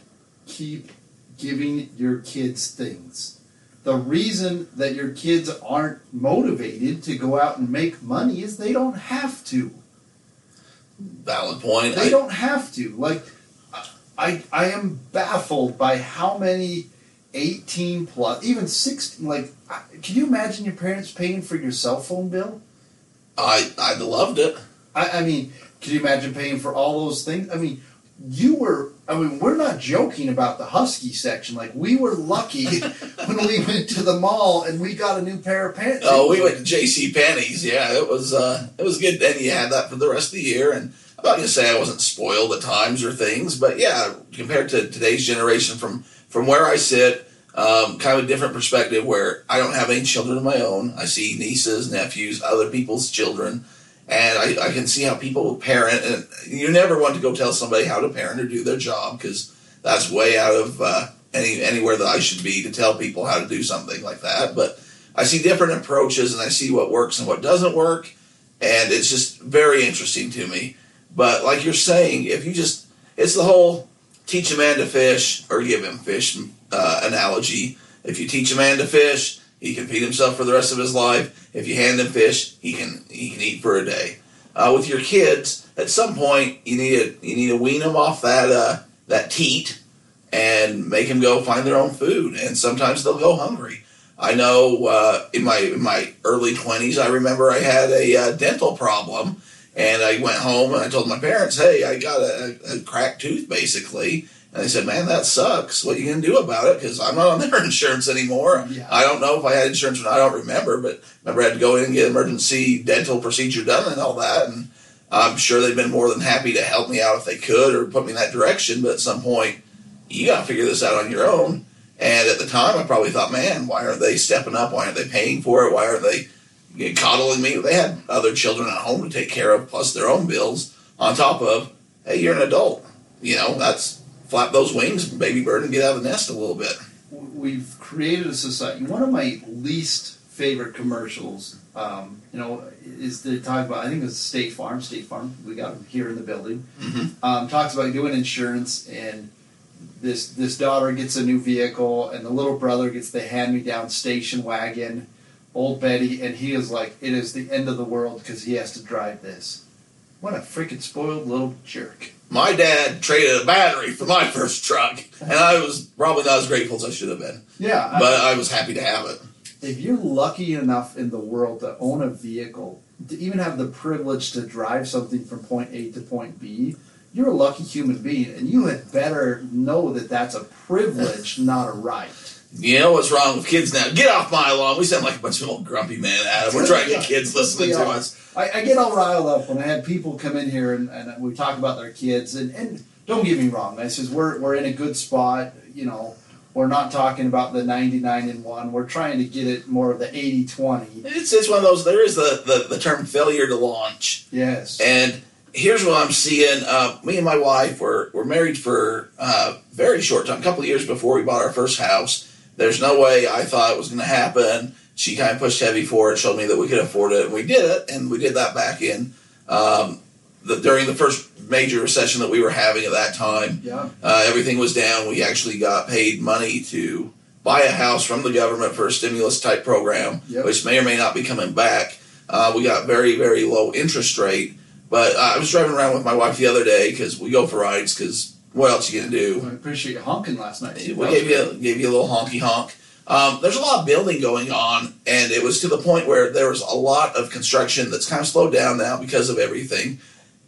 keep giving your kids things. The reason that your kids aren't motivated to go out and make money is they don't have to. Valid point. They don't have to. Like, I am baffled by how many 18 plus, even 16, can you imagine your parents paying for your cell phone bill? I loved it. Can you imagine paying for all those things? We're not joking about the Husky section. We were lucky when we went to the mall and we got a new pair of pants. Oh, we went to JCPenney's. Yeah, it was good. And you had that for the rest of the year. And I'm not going to say I wasn't spoiled at times or things, but yeah, compared to today's generation, from where I sit, kind of a different perspective where I don't have any children of my own. I see nieces, nephews, other people's children, and I can see how people parent. And you never want to go tell somebody how to parent or do their job, because that's way out of anywhere that I should be to tell people how to do something like that. But I see different approaches, and I see what works and what doesn't work, and it's just very interesting to me. But like you're saying, if you just, it's the whole teach a man to fish or give him fish analogy. If you teach a man to fish, he can feed himself for the rest of his life. If you hand him fish, he can eat for a day. With your kids, at some point you need to wean them off that teat and make them go find their own food. And sometimes they'll go hungry. I know in my early 20s, I remember I had a dental problem, and I went home and I told my parents, "Hey, I got a cracked tooth, basically." And they said, "Man, that sucks. What are you going to do about it? Because I'm not on their insurance anymore." Yeah. I don't know if I had insurance or not. I don't remember, but I remember I had to go in and get emergency dental procedure done and all that. And I'm sure they've been more than happy to help me out if they could or put me in that direction. But at some point, you got to figure this out on your own. And at the time, I probably thought, man, why aren't they stepping up? Why aren't they paying for it? Why aren't they coddling me? They had other children at home to take care of, plus their own bills, on top of, hey, you're an adult. You know, that's flap those wings, baby bird, and get out of the nest a little bit. We've created a society. One of my least favorite commercials, is they talk about, I think it was State Farm. State Farm, we got them here in the building. Mm-hmm. Talks about doing insurance, and This daughter gets a new vehicle, and the little brother gets the hand-me-down station wagon, old Betty, and he is like, it is the end of the world because he has to drive this. What a freaking spoiled little jerk. My dad traded a battery for my first truck, and I was probably not as grateful as I should have been. Yeah. But I was happy to have it. If you're lucky enough in the world to own a vehicle, to even have the privilege to drive something from point A to point B, you're a lucky human being, and you had better know that that's a privilege, not a right. You know what's wrong with kids now? Get off my lawn. We sound like a bunch of old grumpy men, Adam. We're trying to get kids listening to us. I get all riled up when I had people come in here, and we talk about their kids. And don't get me wrong. I says, we're in a good spot. You know, we're not talking about the 99-1. We're trying to get it more of the 80-20. It's one of those. There is the term failure to launch. Yes. And here's what I'm seeing. Me and my wife were married for a very short time, a couple of years before we bought our first house. There's no way I thought it was going to happen. She kind of pushed heavy for it, showed me that we could afford it, and we did it. And we did that back in during the first major recession that we were having at that time. Yeah. Everything was down. We actually got paid money to buy a house from the government for a stimulus-type program, yep, which may or may not be coming back. We got very, very low interest rate. But I was driving around with my wife the other day because we go for rides. Because what else are you gonna do? I appreciate you honking last night. We gave you a little honky honk. There's a lot of building going on, and it was to the point where there was a lot of construction that's kind of slowed down now because of everything.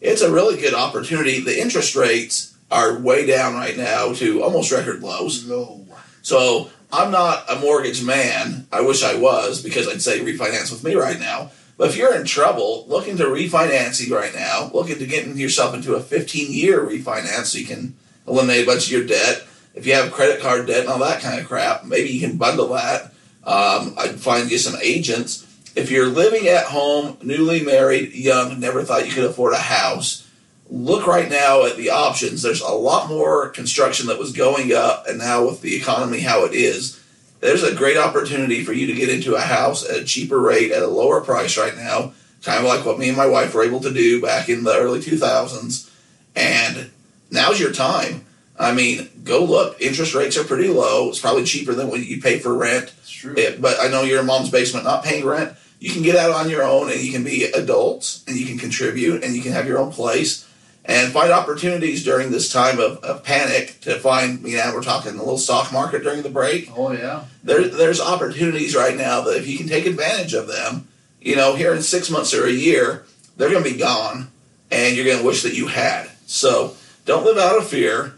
It's a really good opportunity. The interest rates are way down right now to almost record lows. Low. So I'm not a mortgage man. I wish I was, because I'd say refinance with me right now. But if you're in trouble, look into refinancing right now. Look into getting yourself into a 15-year refinance so you can eliminate a bunch of your debt. If you have credit card debt and all that kind of crap, maybe you can bundle that. I'd find you some agents. If you're living at home, newly married, young, never thought you could afford a house, look right now at the options. There's a lot more construction that was going up, and now with the economy how it is, there's a great opportunity for you to get into a house at a cheaper rate, at a lower price right now, kind of like what me and my wife were able to do back in the early 2000s. And now's your time. I mean, go look. Interest rates are pretty low. It's probably cheaper than what you pay for rent. It's true. But I know you're in mom's basement not paying rent. You can get out on your own, and you can be adults, and you can contribute, and you can have your own place. And find opportunities during this time of panic to find, we're talking a little stock market during the break. Oh, yeah. There's opportunities right now that if you can take advantage of them, here in 6 months or a year, they're going to be gone, and you're going to wish that you had. So don't live out of fear.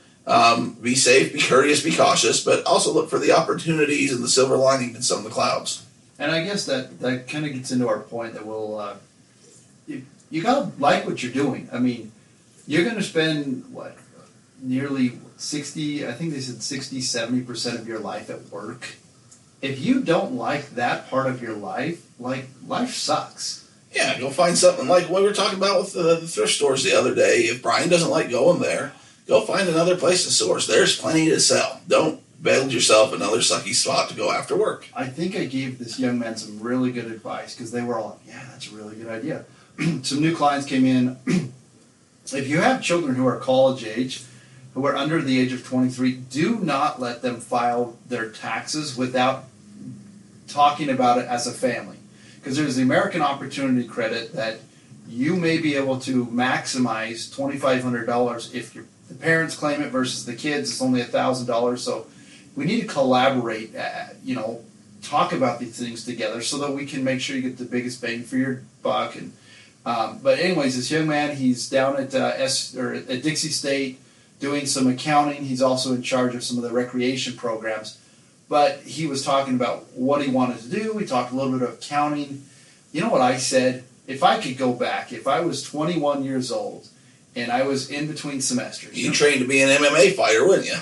Be safe, be courteous, be cautious, but also look for the opportunities and the silver lining in some of the clouds. And I guess that kind of gets into our point that you got to like what you're doing. I mean, You're going to spend, what, nearly 60, I think they said 60, 70% of your life at work. If you don't like that part of your life, like, life sucks. Yeah, go find something like what we were talking about with the thrift stores the other day. If Brian doesn't like going there, go find another place to source. There's plenty to sell. Don't build yourself another sucky spot to go after work. I think I gave this young man some really good advice because they were all, yeah, that's a really good idea. Some new clients came in. If you have children who are college age, who are under the age of 23, do not let them file their taxes without talking about it as a family. Because there's the American Opportunity Credit that you may be able to maximize $2,500 if the parents claim it versus the kids. It's only $1,000. So we need to collaborate, talk about these things together so that we can make sure you get the biggest bang for your buck. And but anyways, this young man, he's down at Dixie State doing some accounting. He's also in charge of some of the recreation programs. But he was talking about what he wanted to do. We talked a little bit of accounting. You know what I said? If I could go back, if I was 21 years old and I was in between semesters. You trained to be an MMA fighter, wouldn't you?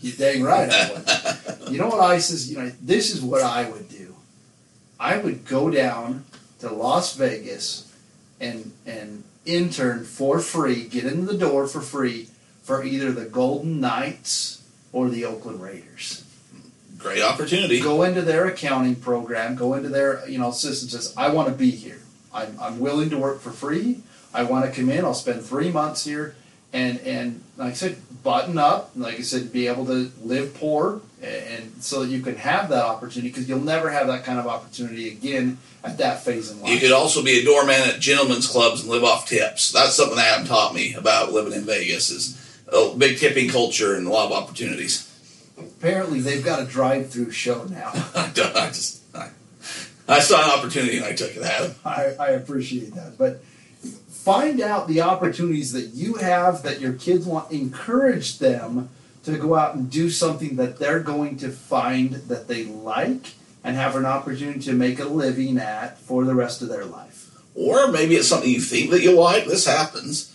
You're dang right I would. You know what I says? This is what I would do. I would go down to Las Vegas and intern for free, get in the door for free for either the Golden Knights or the Oakland Raiders. Great opportunity. Go into their accounting program, go into their system, says, I want to be here. I'm willing to work for free. I want to come in. I'll spend 3 months here. And like I said, button up. Like I said, be able to live poor and so that you can have that opportunity because you'll never have that kind of opportunity again at that phase in life. You could also be a doorman at gentlemen's clubs and live off tips. That's something Adam taught me about living in Vegas is a big tipping culture and a lot of opportunities. Apparently, they've got a drive-through show now. I saw an opportunity and I took it, Adam. I appreciate that. But find out the opportunities that you have that your kids want. Encourage them to go out and do something that they're going to find that they like and have an opportunity to make a living at for the rest of their life. Or maybe it's something you think that you like. This happens.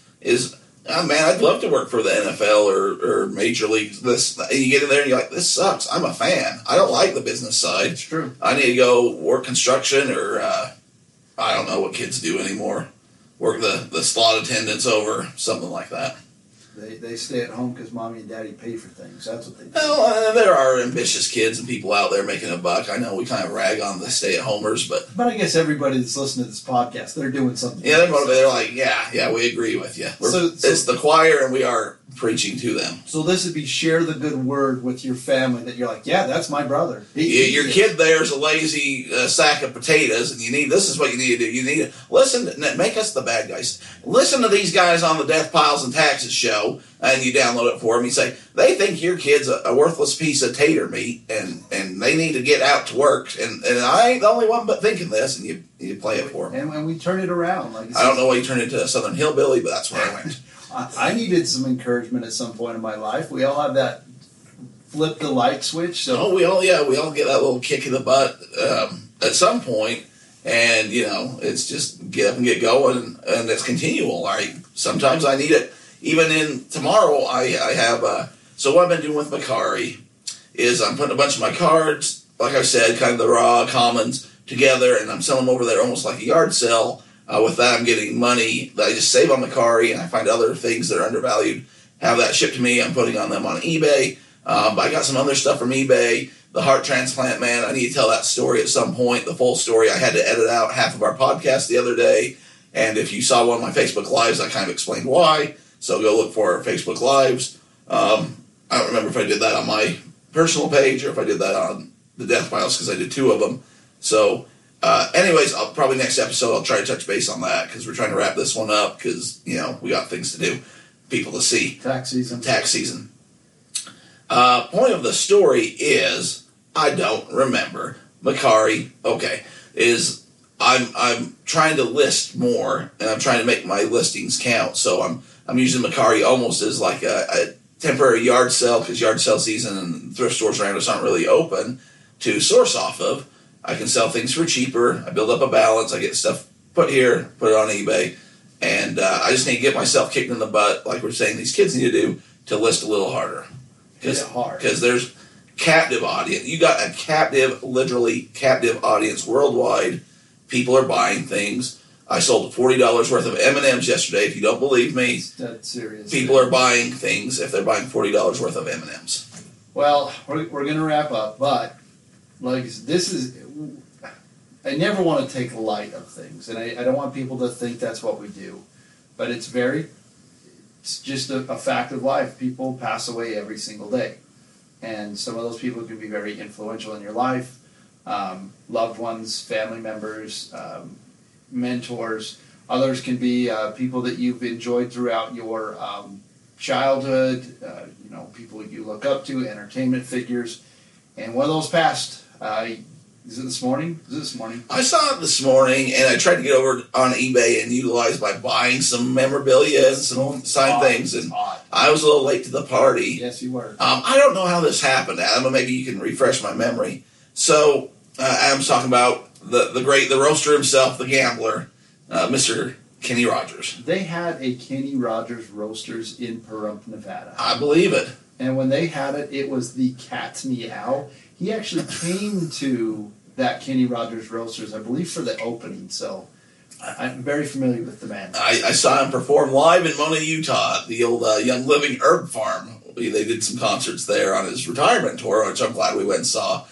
Oh, man, I'd love to work for the NFL or Major League. And you get in there and you're like, this sucks. I'm a fan. I don't like the business side. It's true. I need to go work construction or I don't know what kids do anymore. Work the slot attendants over, something like that. They stay at home because mommy and daddy pay for things. That's what they do. Well, there are ambitious kids and people out there making a buck. I know we kind of rag on the stay-at-homers, but I guess everybody that's listening to this podcast, they're doing something. Yeah, they're like, yeah, we agree with you. It's the choir, and we are preaching to them. So this would be share the good word with your family that you're like, yeah, that's my brother. Your kid there is a lazy sack of potatoes, and this is what you need to do. You need to listen, make us the bad guys. Listen to these guys on the Deathpiles and Taxes show. And you download it for them. You say, they think your kid's a worthless piece of tater meat and they need to get out to work. And I ain't the only one but thinking this. And you play it for them. And we turn it around. Like I don't know why you turned it into a Southern hillbilly, but that's where I went. I needed some encouragement at some point in my life. We all have that flip the light switch. So we all get that little kick in the butt at some point. And, it's just get up and get going. And it's continual. Sometimes I need it. Even in tomorrow, I have, so what I've been doing with Mercari is I'm putting a bunch of my cards, like I said, kind of the raw commons together, and I'm selling them over there almost like a yard sale. With that, I'm getting money that I just save on Mercari, and I find other things that are undervalued, have that shipped to me. I'm putting them on eBay. But I got some other stuff from eBay. The heart transplant man, I need to tell that story at some point, the full story. I had to edit out half of our podcast the other day, and if you saw one of my Facebook Lives, I kind of explained why. So go look for our Facebook Lives. I don't remember if I did that on my personal page or if I did that on the Death Files because I did two of them. So anyways, I'll probably next episode I'll try to touch base on that because we're trying to wrap this one up because, we got things to do, people to see. Tax season. Point of the story is, I don't remember. Mercari, okay, is I'm trying to list more and I'm trying to make my listings count. So I'm using Mercari almost as like a temporary yard sale because yard sale season and thrift stores around us aren't really open to source off of. I can sell things for cheaper. I build up a balance. I get stuff put here, put it on eBay, And I just need to get myself kicked in the butt, like we're saying these kids need to do, to list a little harder. Because there's captive audience. You got a captive, literally captive audience worldwide. People are buying things. I sold $40 worth of M&Ms yesterday. If you don't believe me, that's serious. People are buying things if they're buying $40 worth of M&Ms. Well, we're going to wrap up, but like this is, I never want to take light of things, and I don't want people to think that's what we do, but it's just a fact of life. People pass away every single day, and some of those people can be very influential in your life, loved ones, family members, mentors. Others can be people that you've enjoyed throughout your childhood, you know, people you look up to, entertainment figures. And one of those passed. Is it this morning? I saw it this morning, and I tried to get over on eBay and utilize by buying some memorabilia and some signed things. And I was a little late to the party. Yes, you were. I don't know how this happened, Adam. Maybe you can refresh my memory. So Adam's talking about the roaster himself, the gambler, Mr. Kenny Rogers. They had a Kenny Rogers Roasters in Pahrump, Nevada. I believe it. And when they had it, it was the cat's meow. He actually came to that Kenny Rogers Roasters, I believe, for the opening. So I'm very familiar with the man. I saw him perform live in Mona, Utah, at the old Young Living Herb Farm. They did some concerts there on his retirement tour, which I'm glad we went and saw.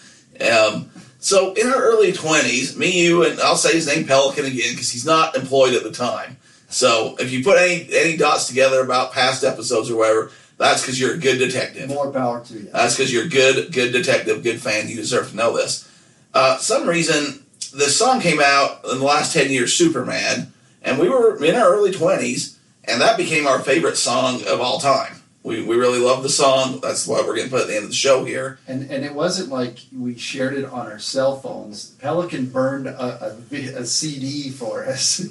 So in our early 20s, me, you, and I'll say his name Pelican again because he's not employed at the time. So if you put any dots together about past episodes or whatever, that's because you're a good detective. More power to you. That's because you're a good detective, good fan. You deserve to know this. Some reason, this song came out in the last 10 years, super mad, and we were in our early 20s, and that became our favorite song of all time. We really love the song. That's what we're going to put at the end of the show here. And it wasn't like we shared it on our cell phones. Pelican burned a CD for us.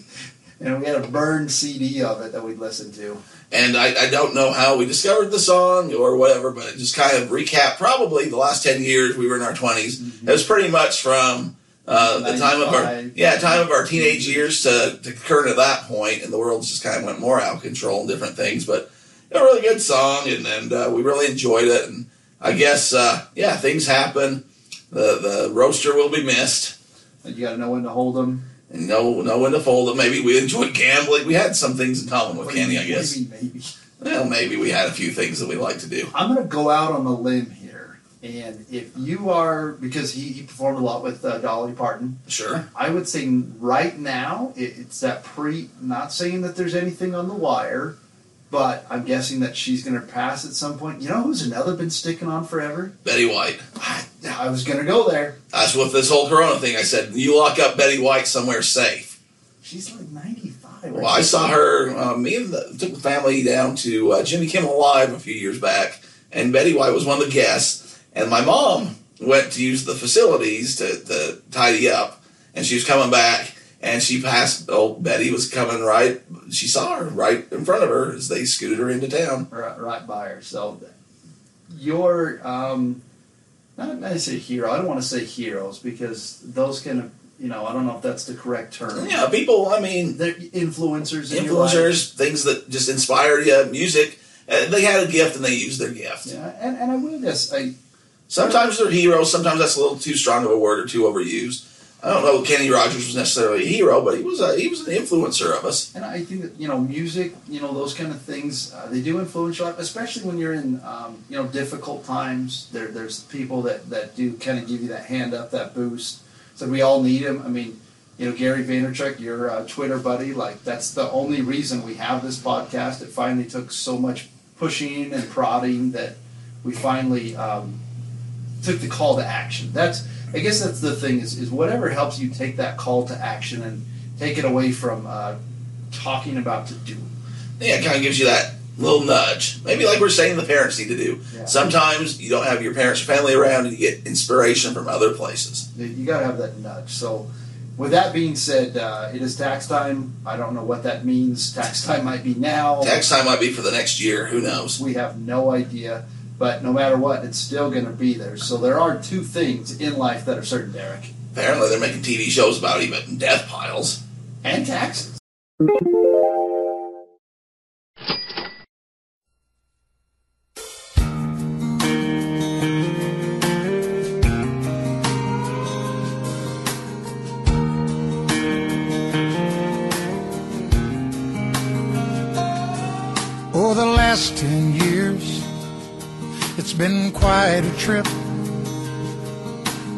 And we had a burned CD of it that we'd listened to. And I don't know how we discovered the song or whatever, but it just kind of recap probably the last 10 years we were in our 20s. Mm-hmm. It was pretty much from the time of our teenage years to current at that point, and the world just kind of went more out of control and different things. But a really good song, and we really enjoyed it. And I guess, things happen. The roaster will be missed. And you got to know when to hold them. And no when to fold them. Maybe we enjoyed gambling. We had some things in common with Kenny, I guess. Maybe. Well, maybe we had a few things that we like to do. I'm going to go out on a limb here. And if you are, because he performed a lot with Dolly Parton. Sure. I would say right now, it's that not saying that there's anything on the wire, but I'm guessing that she's going to pass at some point. You know who's another been sticking on forever? Betty White. I was going to go there. That's with this whole Corona thing. I said, you lock up Betty White somewhere safe. She's like 95. Well, I saw her, me and took the family down to Jimmy Kimmel Live a few years back, and Betty White was one of the guests, and my mom went to use the facilities to tidy up, and she was coming back, and she passed, old Betty was coming right, she saw her right in front of her as they scooted her into town. Right by her. So, your, not necessarily hero. I don't want to say heroes because those kind of, you know, I don't know if that's the correct term. Yeah, people. I mean, they're influencers. Things that just inspire you. Music. They had a gift and they used their gift. Yeah, and I will guess. Sometimes they're heroes. Sometimes that's a little too strong of a word or too overused. I don't know. Kenny Rogers was necessarily a hero, but he was an influencer of us. And I think that, you know, music, you know, those kind of things, they do influence your life, especially when you're in you know, difficult times. There's people that do kind of give you that hand up, that boost. So we all need him. I mean, you know, Gary Vaynerchuk, your Twitter buddy, like that's the only reason we have this podcast. It finally took so much pushing and prodding that we finally took the call to action. I guess that's the thing is whatever helps you take that call to action and take it away from talking about to do. Yeah, it kind of gives you that little nudge. Maybe like we're saying the parents need to do. Yeah. Sometimes you don't have your parents or family around and you get inspiration from other places. You got to have that nudge. So with that being said, it is tax time. I don't know what that means. Tax time might be now. Tax time might be for the next year. Who knows? We have no idea. But no matter what, it's still going to be there. So there are two things in life that are certain, Derek. Apparently they're making TV shows about even death piles. And taxes. last 10 years. It's been quite a trip.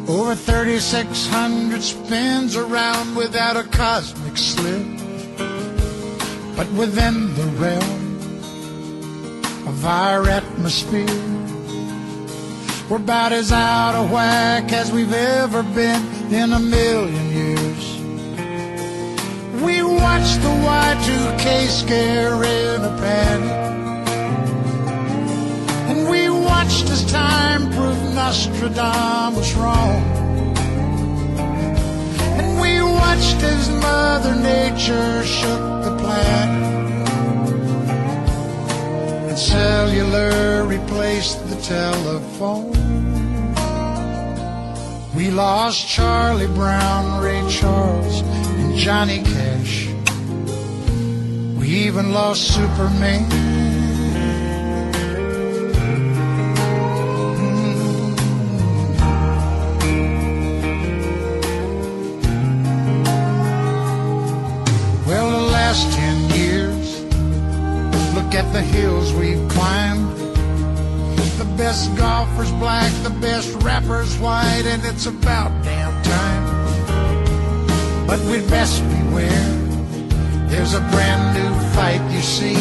Over 3,600 spins around without a cosmic slip. But within the realm of our atmosphere, we're about as out of whack as we've ever been in a million years. We watched the Y2K scare in a panic, and we watched as time proved Nostradamus wrong, and we watched as Mother Nature shook the planet, and cellular replaced the telephone. We lost Charlie Brown, Ray Charles, and Johnny Cash. We even lost Superman. Last 10 years, look at the hills we've climbed. The best golfers black, the best rappers white, and it's about damn time. But we'd best beware, there's a brand new fight you see,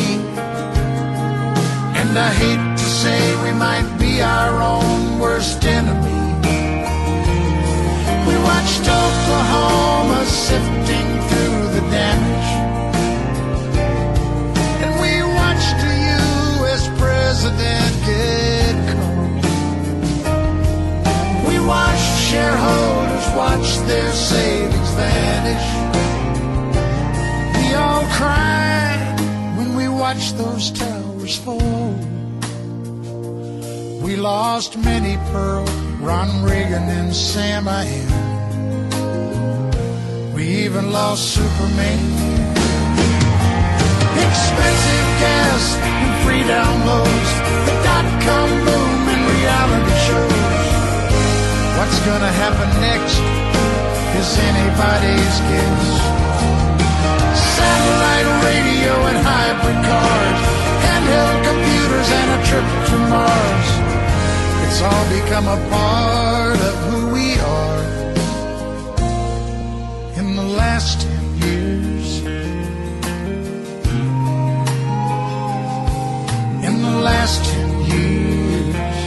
and I hate to say we might be our own worst enemy. We watched Oklahoma sifting through the damage, president get caught. We watched shareholders watch their savings vanish. We all cried when we watched those towers fall. We lost Minnie Pearl, Ron Reagan, and Sam I Am. We even lost Superman. Expensive gas and free downloads, the dot-com boom and reality shows. What's gonna happen next is anybody's guess. Satellite radio and hybrid cars, handheld computers and a trip to Mars. It's all become a part of who we are. In the last 10 years, the last 10 years,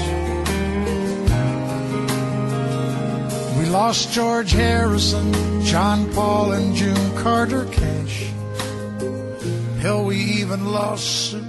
we lost George Harrison, John Paul, and June Carter Cash. Hell, we even lost